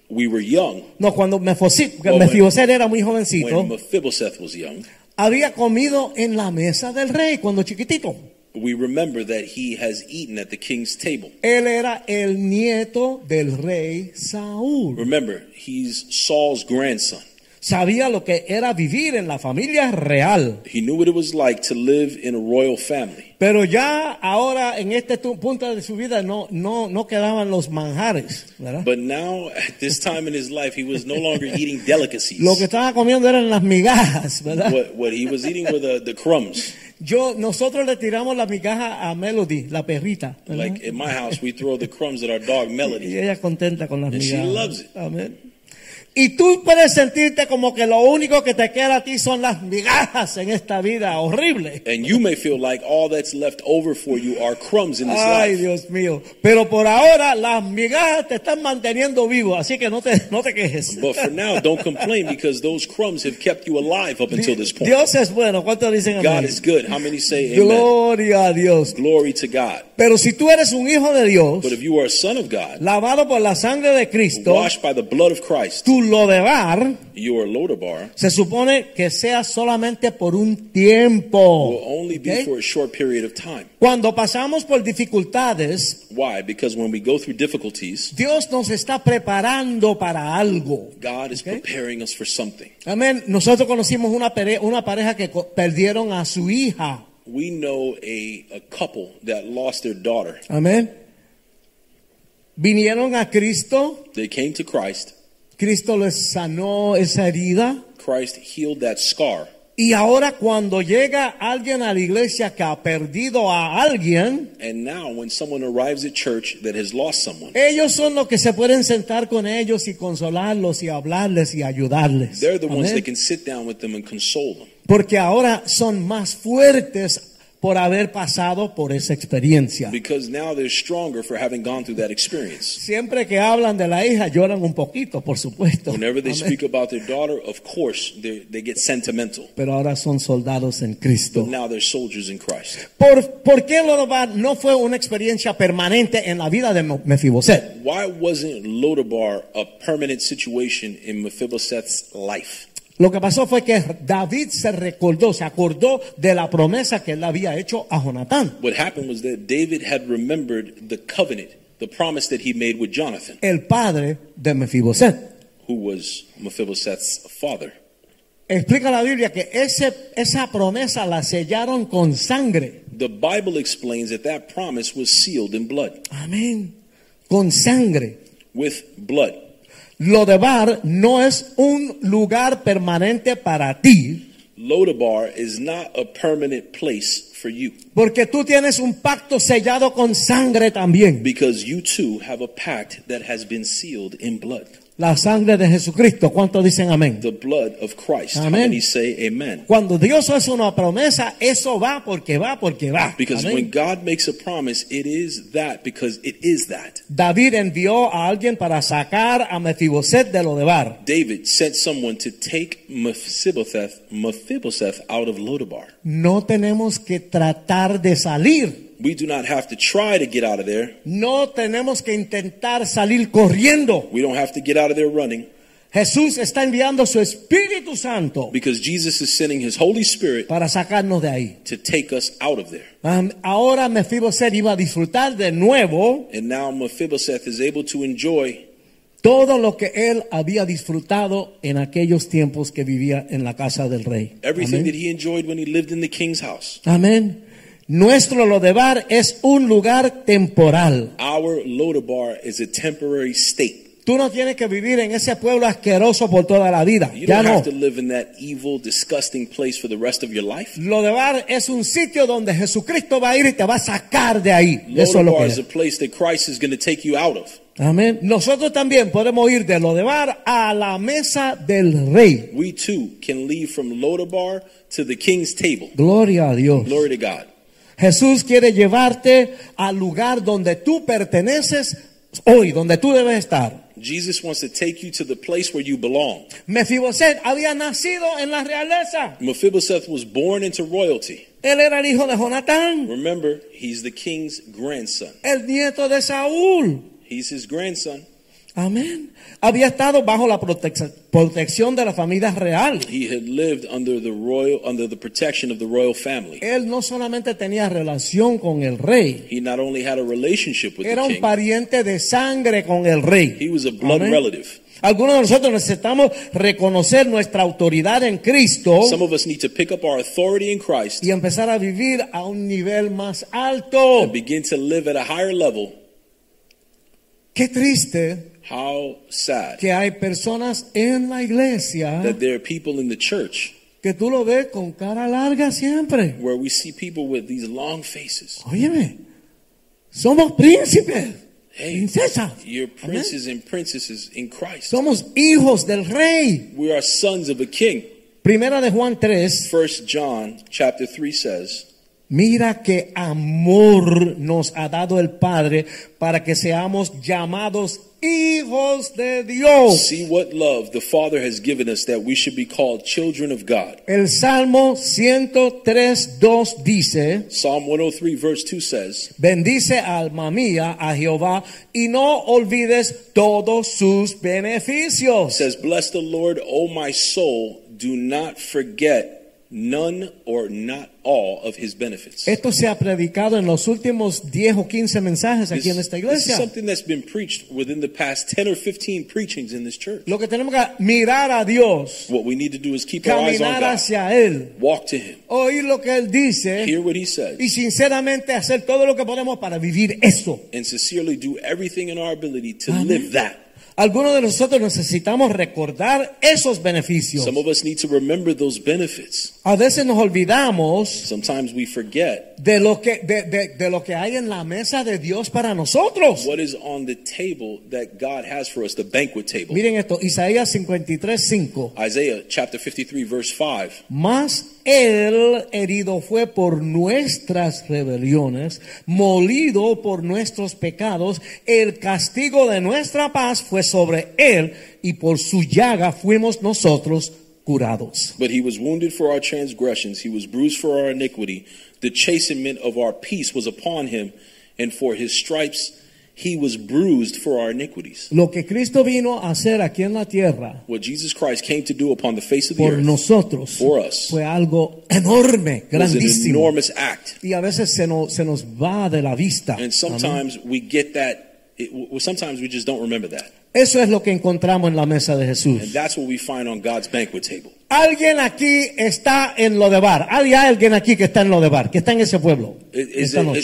we were young. No, cuando Mephibosheth era muy jovencito. When Mephibosheth was young. Había comido en la mesa del rey cuando chiquitito. We remember that he has eaten at the king's table. Él era el nieto del rey Saúl. Remember, he's Saul's grandson. Sabía lo que era vivir en la familia real. He knew what it was like to live in a royal family. Pero ya ahora en este punto de su vida no quedaban los manjares, ¿verdad? But now at this time in his life he was no longer eating delicacies. Lo que estaba comiendo eran las migajas, ¿verdad? What he was eating were the crumbs. Nosotros le tiramos la migaja a Melody, la perrita. ¿Verdad? Like in my house we throw the crumbs at our dog Melody. Y ella contenta con las migajas. And she loves it. Amén. Y tú puedes sentirte como que lo único que te queda a ti son las migajas en esta vida horrible. And you may feel like all that's left over for you are crumbs in this life. Ay, Dios mío. Pero por ahora las migajas te están manteniendo vivo, así que no te quejes. But for now, don't complain because those crumbs have kept you alive up until this point. Dios es bueno. ¿Cuántos dicen amén? God is good. How many say amen? Gloria a Dios. Glory to God. Pero si tú eres un hijo de Dios, but if you are a son of God, lavado por la sangre de Cristo, washed by the blood of Christ, Lo Debar, your Lo Debar, se supone que sea solamente por un tiempo. Will only be okay? For a short period of time. Cuando pasamos por dificultades, why? Because when we go through difficulties, Dios nos está preparando para algo. God is okay? Preparing us for something. Amén. Nosotros conocimos una pareja que perdieron a su hija. We know a couple that lost their daughter. Amén. Vinieron a Cristo. They came to Christ. Cristo les sanó esa herida. Christ healed that scar. Y ahora cuando llega alguien a la iglesia que ha perdido a alguien, and now when someone arrives at church that has lost someone, ellos son los que se pueden sentar con ellos y consolarlos y hablarles y ayudarles. They're the ones that can sit down with them and console them. Porque ahora son más fuertes por haber pasado por esa experiencia. Because now they're stronger for having gone through that experience. Siempre que hablan de la hija lloran un poquito, por supuesto. Whenever they speak about their daughter, of course, they get sentimental. Pero ahora son soldados en Cristo. But now they're soldiers in Christ. ¿Por qué Lo Debar no fue una experiencia permanente en la vida de Mephibosheth? Why wasn't Lo Debar a permanent situation in Mephibosheth's life? Lo que pasó fue que David se acordó de la promesa que él había hecho a Jonathan. What happened was that David had remembered the covenant, the promise that he made with Jonathan. El padre de Mephibosheth, who was Mephibosheth's father. Explica la Biblia que esa promesa la sellaron con sangre. The Bible explains that that promise was sealed in blood. Amén. Con sangre. With blood. Lo Debar no es un lugar permanente para ti. Lo Debar is not a permanent place for you. Porque tú tienes un pacto sellado con sangre también. Because you too have a pact that has been sealed in blood. La sangre de Jesucristo. ¿Cuántos dicen amén? The blood of Christ. Amén. How say amen? Cuando Dios hace una promesa, eso va porque va porque va. Because amén. When God makes a promise, it is that because it is that. David envió a alguien para sacar a Mephibosheth de Lo Debar. David sent someone to take Mephibosheth out of Lo Debar. No tenemos que tratar de salir. We do not have to try to get out of there. No tenemos que intentar salir corriendo. We don't have to get out of there running. Jesús está enviando su Espíritu Santo. Because Jesus is sending his Holy Spirit para sacarnos de ahí. To take us out of there. Ahora Mephibosheth iba a disfrutar de nuevo. And now Mephibosheth is able to enjoy todo lo que él había disfrutado en aquellos tiempos que vivía en la casa del rey. Everything that he enjoyed when he lived in the king's house. Amén. Nuestro Lo Debar es un lugar temporal. Our Lo Debar is a temporary state. Tú no tienes que vivir en ese pueblo asqueroso por toda la vida. You don't have to live in that evil, disgusting place for the rest of your life. Lo Debar es un sitio donde Jesucristo va a ir y te va a sacar de ahí. Lo Debar is a place that Christ is going to take you out of. Amén. Nosotros también podemos ir de Lo Debar a la mesa del rey. We too can leave from Lo Debar to the king's table. Gloria a Dios. Glory to God. Jesús quiere llevarte al lugar donde tú perteneces hoy, donde tú debes estar. Jesus wants to take you to the place where you belong. Mephibosheth había nacido en la realeza. Mephibosheth was born into royalty. Él era el hijo de Jonathan. Remember, he's the king's grandson. El nieto de Saúl. He's his grandson. Amén. Había estado bajo la protección de la familia real. He had lived under the protection of the royal family. Él no solamente tenía relación con el rey. He not only had a relationship with the king. Era un pariente de sangre con el rey. He was a blood Amén. Relative. Algunos de nosotros necesitamos reconocer nuestra autoridad en Cristo. Some of us need to pick up our authority in Christ. Y empezar a vivir a un nivel más alto. And begin to live at a higher level. Qué triste. How sad que hay personas en la iglesia that there are people in the church que tú lo ves con cara larga siempre. Where we see people with these long faces. Óyeme, somos príncipes, hey, princesas. You're princes Amen. And princesses in Christ. Somos hijos del rey. We are sons of a king. Primera de Juan 3. 1 John chapter 3 says, mira qué amor nos ha dado el Padre para que seamos llamados hijos de Dios. See what love the Father has given us that we should be called children of God. El Salmo 103:2 dice, Psalm 103 verse 2 says, bendice alma mía a Jehová y no olvides todos sus beneficios. It says, bless the Lord, O my soul, do not forget none or not all of his benefits. Esto se ha predicado en los últimos 10 o 15 mensajes aquí en esta iglesia. This is something that's been preached within the past 10 or 15 preachings in this church. Lo que tenemos que mirar a Dios. What we need to do is keep our eyes on God. Caminar hacia él. Walk to him. Oír lo que él dice. Hear what he says. Y sinceramente hacer todo lo que podemos para vivir eso. And sincerely do everything in our ability to Amén. Live that. Algunos de nosotros necesitamos recordar esos beneficios. Some of us need to remember those benefits. A veces nos olvidamos. Sometimes we forget. De lo que hay en la mesa de Dios para nosotros. What is on the table that God has for us, the banquet table. Miren esto, Isaías 53:5. Isaiah chapter 53 verse 5. Más Él herido fue por nuestras rebeliones, molido por nuestros pecados. El castigo de nuestra paz fue sobre Él, y por su llaga fuimos nosotros curados. But he was wounded for our transgressions, he was bruised for our iniquity. The chastisement of our peace was upon him, and for his stripes he was bruised for our iniquities. Lo que Cristo vino a hacer aquí en la tierra, what Jesus Christ came to do upon the face of the earth, nosotros, for us, fue algo enorme, grandísimo, an enormous act. Y a veces se nos va de la vista. And sometimes we get that. Sometimes we just don't remember that. Eso es lo que encontramos en la mesa de Jesús. And that's what we find on God's banquet table. Alguien aquí está en Lo Debar. Hay alguien aquí que está en Lo Debar, que está en ese pueblo.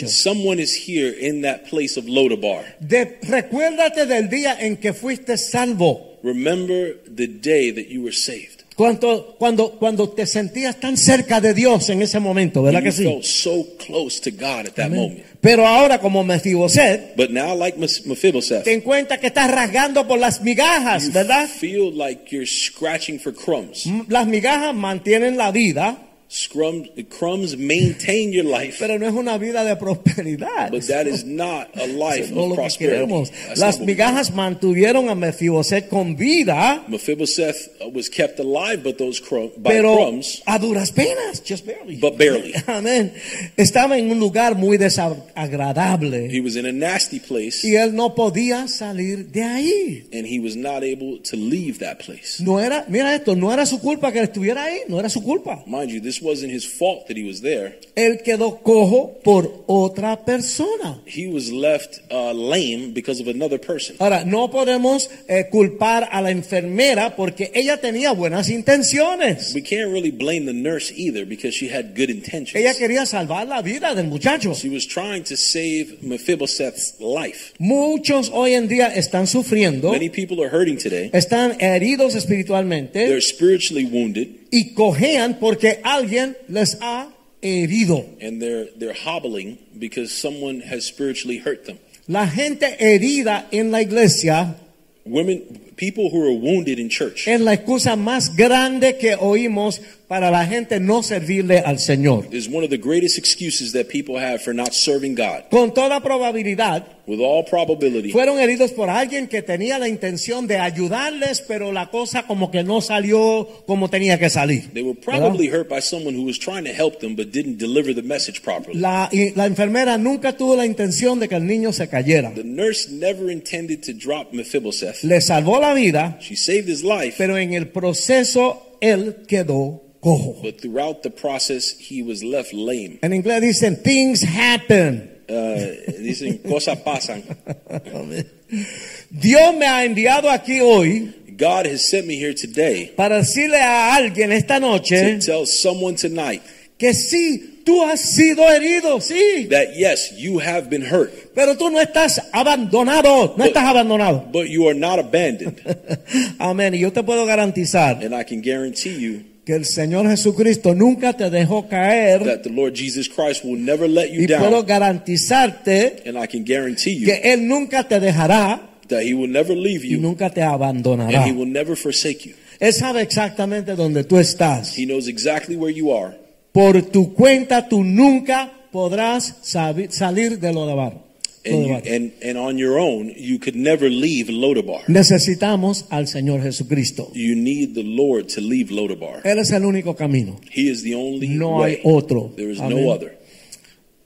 Someone is here in that place of Lo Debar. Recuérdate del día en que fuiste salvo. Remember the day that you were saved. Cuando te sentías tan cerca de Dios en ese momento, ¿verdad que sí? So close to God at that moment. Pero ahora como Mephibosheth, but now, like Mephibosheth, te encuentras que estás rasgando por las migajas, ¿verdad? Feel like you're scratching for crumbs. Las migajas mantienen la vida. Crumbs maintain your life. Pero no es una vida de prosperidad. But that is not a life of prosperity. Las migajas mantuvieron a Mephibosheth con vida. Mephibosheth was kept alive but those crumbs. A duras penas, just barely. But barely. Amen. Estaba en un lugar muy desagradable. He was in a nasty place. Y él no podía salir de ahí. And he was not able to leave that place. No era su culpa que estuviera ahí, no era su culpa. Mind you, this wasn't his fault that he was there. Él quedó cojo por otra persona. He was left lame because of another person. Ahora, no podemos culpar a la enfermera porque ella tenía buenas intenciones. We can't really blame the nurse either because she had good intentions. Ella quería salvar la vida del muchacho. She was trying to save Mephibosheth's life. Muchos hoy en día están sufriendo. Many people are hurting today. Están heridos espiritualmente. They're spiritually wounded. Y cojean porque alguien les ha herido. And they're hobbling because someone has spiritually hurt them. La gente herida en la iglesia, people who are wounded in church. Es la excusa más grande que oímos para la gente no servirle al Señor. Is one of the greatest excuses that people have for not serving God. Con toda probabilidad, with all probability, fueron heridos por alguien que tenía la intención de ayudarles, pero la cosa como que no salió como tenía que salir. They were probably hurt by someone who was trying to help them but didn't deliver the message properly. La enfermera nunca tuvo la intención de que el niño se cayera. The nurse never intended to drop Mephibosheth. Le salvó la vida. She saved his life. Pero en el proceso él quedó cojo. But throughout the process he was left lame. En inglés dicen things happen. Dicen cosas pasan. Dios me ha enviado aquí hoy. God has sent me here today. Para decirle a alguien esta noche. To tell someone tonight. Que sí, tú has sido herido, sí. That yes, you have been hurt. Pero tú no estás abandonado, no estás abandonado. But you are not abandoned. Amén. Y yo te puedo garantizar. And I can guarantee you. Que el Señor Jesucristo nunca te dejó caer. That the Lord Jesus Christ will never let you down. Y puedo garantizarte. And I can guarantee you. Que él nunca te dejará. That he will never leave you. Y nunca te abandonará. And he will never forsake you. Él sabe exactamente donde tú estás. He knows exactly where you are. Por tu cuenta tú nunca podrás salir de Lo Debar. And on your own, you could never leave Lo Debar. Necesitamos al Señor Jesucristo. You need the Lord to leave Lo Debar. Él es el único camino. He is the only way. Hay otro. There is no other.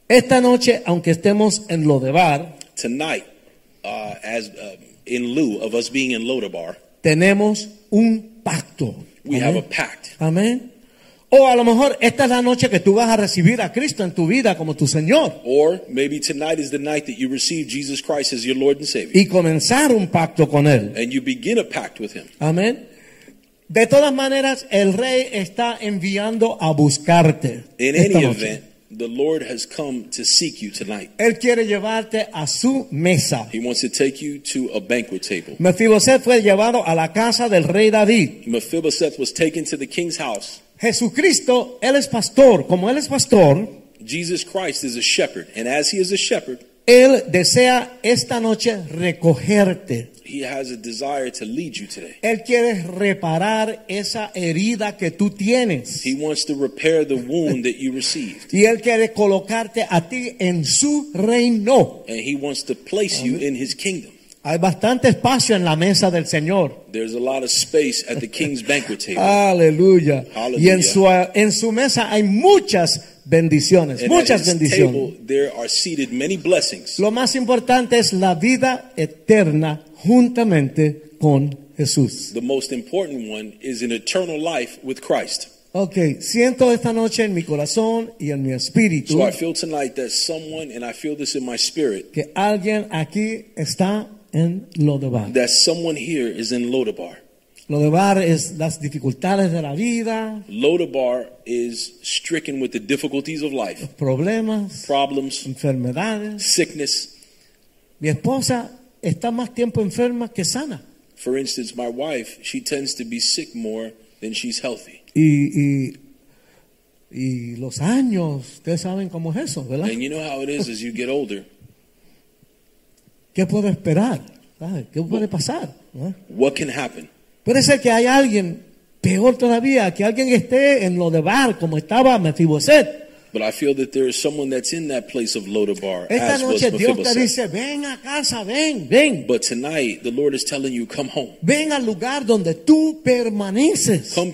Esta noche, aunque estemos en Lo Debar, tonight, in lieu of us being in Lo Debar, tenemos un pacto. We have a pact. Amén. O a lo mejor esta es la noche que tú vas a recibir a Cristo en tu vida como tu Señor. Or maybe tonight is the night that you receive Jesus Christ as your Lord and Savior. Y comenzar un pacto con él. And you begin a pact with him. Amén. De todas maneras, el Rey está enviando a buscarte. In any event, the Lord has come to seek you tonight. Él quiere llevarte a su mesa. He wants to take you to a banquet table. Mephibosheth fue llevado a la casa del rey David. Mephibosheth was taken to the king's house. Jesucristo, él es pastor, como él es pastor, Jesus Christ is a shepherd, and as he is a shepherd, Él desea esta noche recogerte. He has a desire to lead you today. Él quiere reparar esa herida que tú tienes. He wants to repair the wound that you received. Y él quiere colocarte a ti en su reino. And he wants to place you in his kingdom. Hay bastante espacio en la mesa del Señor. There's a lot of space at the king's banquet table. Aleluya. Y en su mesa hay muchas bendiciones. Table, there are seated many blessings. Lo más importante es la vida eterna juntamente con Jesús. The most important one is an eternal life with Christ. Okay, siento esta noche en mi corazón y en mi espíritu. So I feel tonight that someone, and I feel this in my spirit, que alguien aquí está en Lo Debar. That someone here is in Lo Debar. Lo Debar es las dificultades de la vida. Lo Debar is stricken with the difficulties of life. Problems, enfermedades, sickness. Mi esposa está más tiempo enferma que sana. For instance, my wife, she tends to be sick more than she's healthy. Y los años, ustedes saben cómo es eso, ¿verdad? And you know how it is as you get older. ¿Qué puedo esperar? ¿Qué puede pasar? What can happen? Puede ser que hay alguien peor todavía, que alguien esté en Lo Debar como estaba Mephibosheth. But I feel that there is someone that's in that place of Lo Debar. Esta noche Dios te dice, ven a casa, ven. But tonight the Lord is telling you, come home. Ven al lugar donde tú perteneces. Come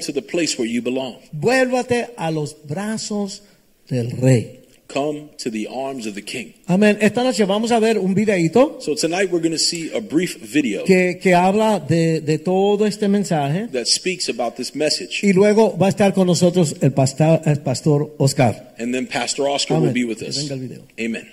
to the place where you belong. Vuélvate a los brazos del Rey. Come to the arms of the King. Amen. Esta noche vamos a ver un videito. So tonight we're going to see a brief video. Que habla de todo este mensaje. That speaks about this message. Y luego va a estar con nosotros el pastor Oscar. And then Pastor Oscar Amen. Will be with us. Amen.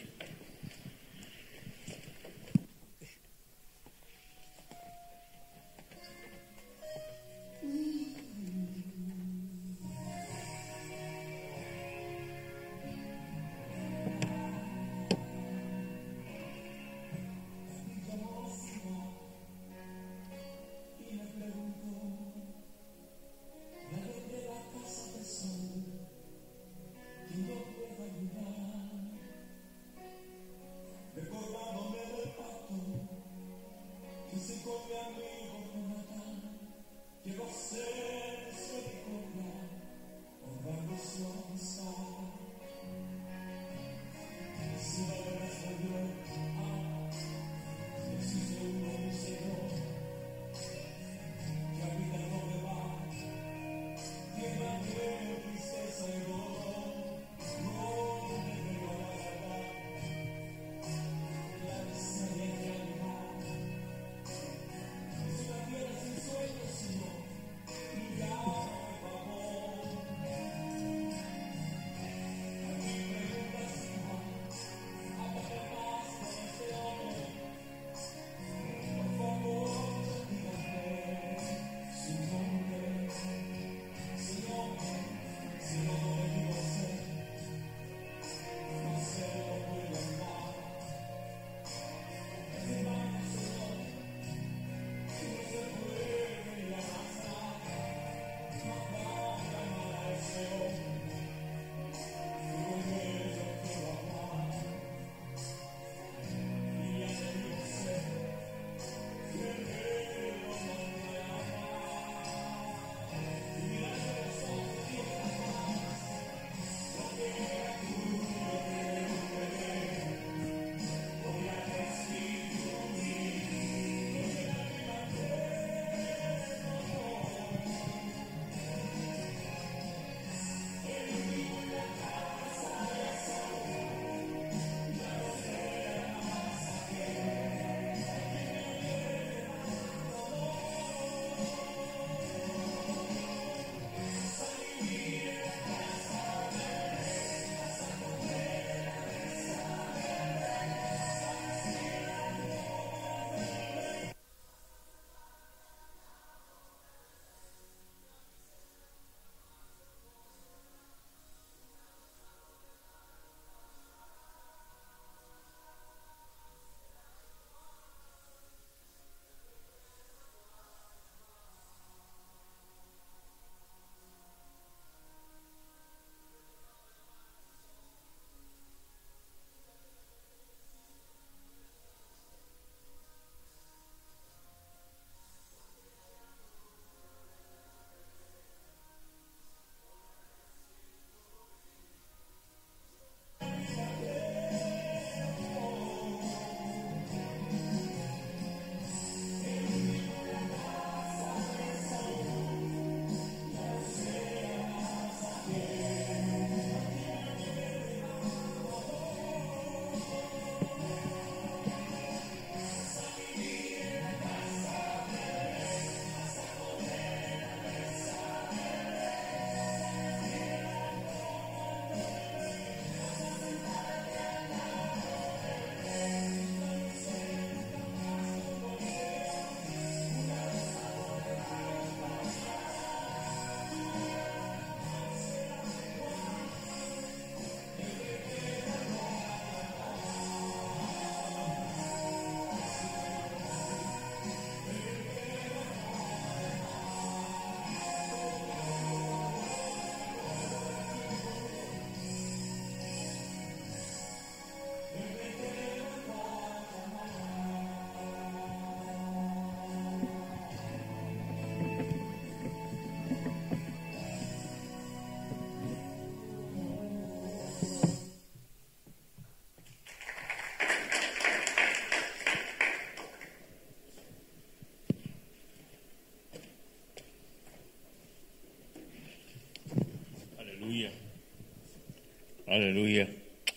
Aleluya.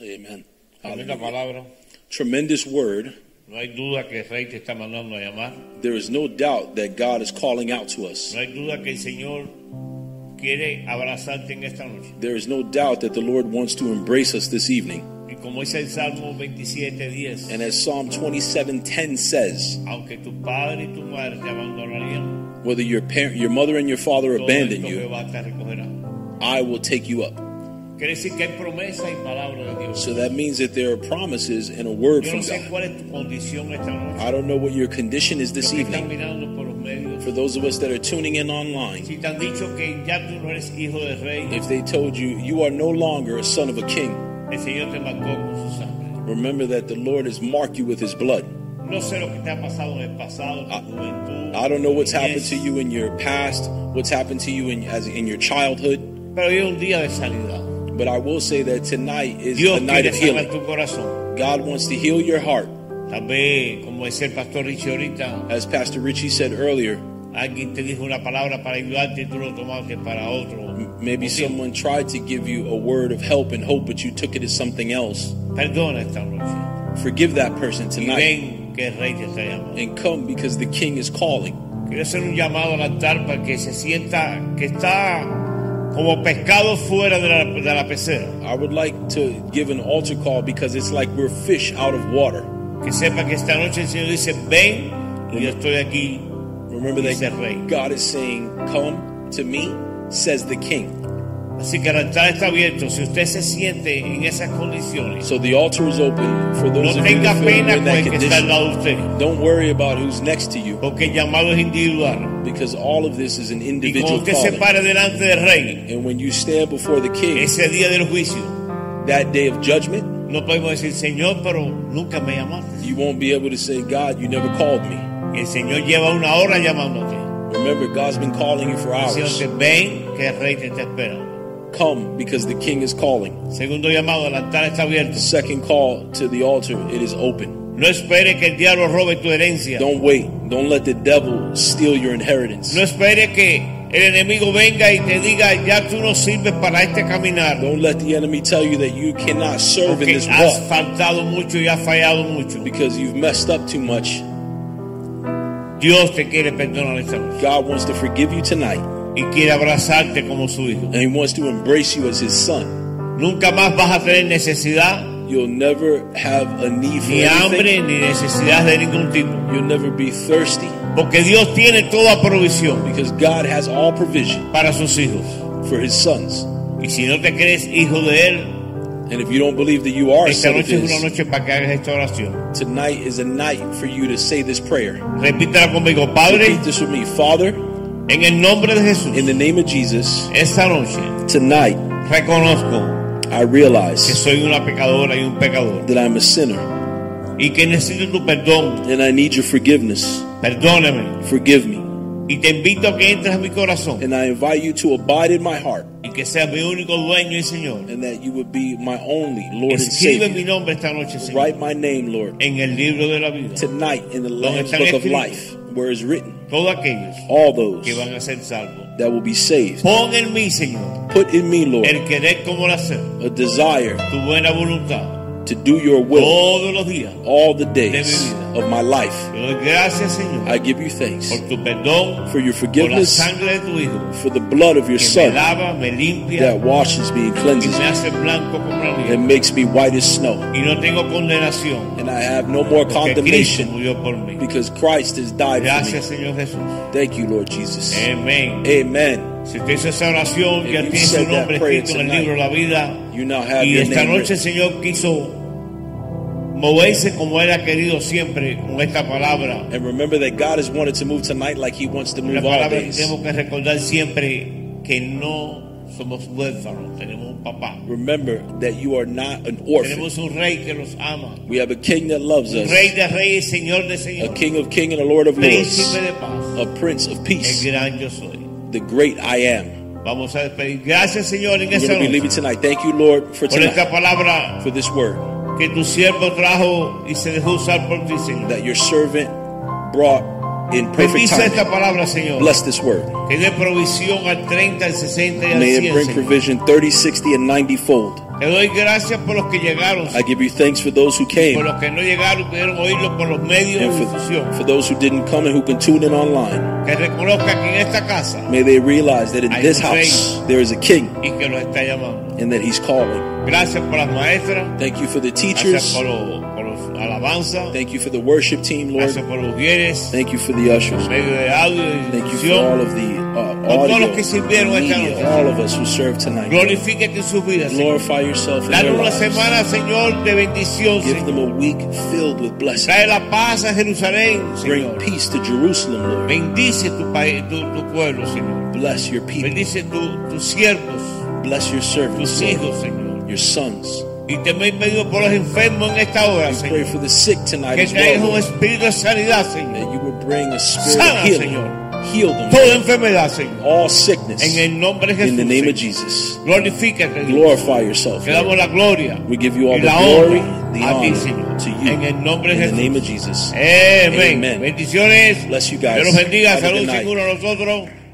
Amen. Tremenda palabra. Tremendous word. No hay duda que el Rey te está mandando a llamar. There is no doubt that God is calling out to us. No hay duda que el Señor quiere abrazarte en esta noche. There is no doubt that the Lord wants to embrace us this evening. Y como dice el Salmo 27:10. And as Psalm 27:10 says. Aunque tu padre y tu madre te abandonarían. Whether your mother and your father abandon you, I will take you up. So that means that there are promises and a word from God. I don't know what your condition is this evening. For those of us that are tuning in online, if they told you, you are no longer a son of a king, remember that the Lord has marked you with his blood. I don't know what's happened to you in your past, what's happened to you in your childhood. But I will say that tonight is the night of healing. God wants to heal your heart. As Pastor Richie said earlier, maybe someone tried to give you a word of help and hope, but you took it as something else. Forgive that person tonight. And come, because the King is calling. I would like to give an altar call because it's like we're fish out of water. Remember that God is saying, come to me, says the King. So the altar is open for those of you that feel in that condition. Don't worry about who's next to you, because all of this is an individual calling. And when you stand before the King, that day of judgment, you won't be able to say, God, you never called me. Remember, God's been calling you for hours. Come, because the King is calling. Second call to the altar, it is open. Don't wait. Don't let the devil steal your inheritance. Don't let the enemy tell you that you cannot serve in this walk, because you've messed up too much. God wants to forgive you tonight. And he wants to embrace you as his son. You'll never have a need for anything. You'll never be thirsty, because God has all provision for his sons. And if you don't believe that you are a son of his, tonight is a night for you to say this prayer. Repeat this with me. Father, en el nombre de Jesús, in the name of Jesus, esta noche, tonight, I realize que soy una pecadora y un pecador, that I'm a sinner, y que necesito tu perdón, and I need your forgiveness. Perdóname, forgive me. Y te invito a que entres a mi corazón, and I invite you to abide in my heart, y que seas mi único dueño y Señor, and that you would be my only Lord and Savior. Mi nombre esta noche, Señor. Write my name, Lord, en el libro de la vida, tonight in the Lamb's book of life, where is written all those that will be saved. Put in me, Lord, a desire to do your will all the days of my life. I give you thanks for your forgiveness, for the blood of your Son that washes me and cleanses me and makes me white as snow. And I have no more condemnation, because Christ has died for me. Thank you, Lord Jesus. Amen. Amen. Si usted hizo esa oración, ya tiene su nombre escrito en el libro de la vida. Y esta noche el Señor quiso moverse como Él ha querido siempre con esta palabra. And remember that God has wanted to move tonight like He wants to move all days. Tenemos que recordar siempre que no somos huérfanos, tenemos un papá. Remember that you are not an orphan. Tenemos un rey que nos ama. We have a king that loves us. Rey de reyes, Señor de señores. A king of kings and a lord of lords. Príncipe de paz. A prince of peace. El gran yo soy. The great I am. Vamos a despedir. Gracias, Señor, en esta noche. Thank you, Lord, for tonight. Por esta palabra, for this word, que tu siervo trajo y se dejó usar por ti, Señor. That your servant brought in perfect time. Esta palabra, Señor. Bless this word. Que dé provisión al 30, al 60 y al 100. May it bring provision 30, 60 and 90 fold. Le doy gracias por los que llegaron. I give you thanks for those who came. Por los que no llegaron pudieron oírlo por los medios de difusión. For those who didn't come and who can tune in online. Que reconozcan que en esta casa. May they realize that in this house there is a king. Y que los está llamando. And that he's calling. Gracias por las maestras. Thank you for the teachers. Gracias por los alabanza. Thank you for the worship team, Lord. Gracias por los bienes. Thank you for the ushers. Medio de audio y thank you for all of the todos los que sirvieron esta noche. All of us who served tonight. Glorifícate en sus vidas. Glorify yourself in their lives. Dale una semana, Señor, de bendición. Give them a week filled with blessings. Trae la paz a Jerusalén, Señor. Bring peace to Jerusalem, Lord. Bendice tu país, tu pueblo, Señor. Bless your people. Bendice tus siervos. Bless your servants. Tus hijos, Señor. Your sons. Y también pido por los enfermos en esta hora, Señor. Pray for the sick tonight as well. Que traigas un espíritu de sanidad, Señor. That you will bring a spirit of healing, Señor. Heal them. Toda enfermedad, Señor. All sickness. En el nombre de Jesús. In the name of Jesus. Glorifícate. Glorify yourself. Te damos la gloria. We give you all the glory, the honor to you. En el nombre de Jesús. In the name of Jesus. Amen. Bendiciones. Bless you guys. Que los bendiga. Salud seguro a nosotros.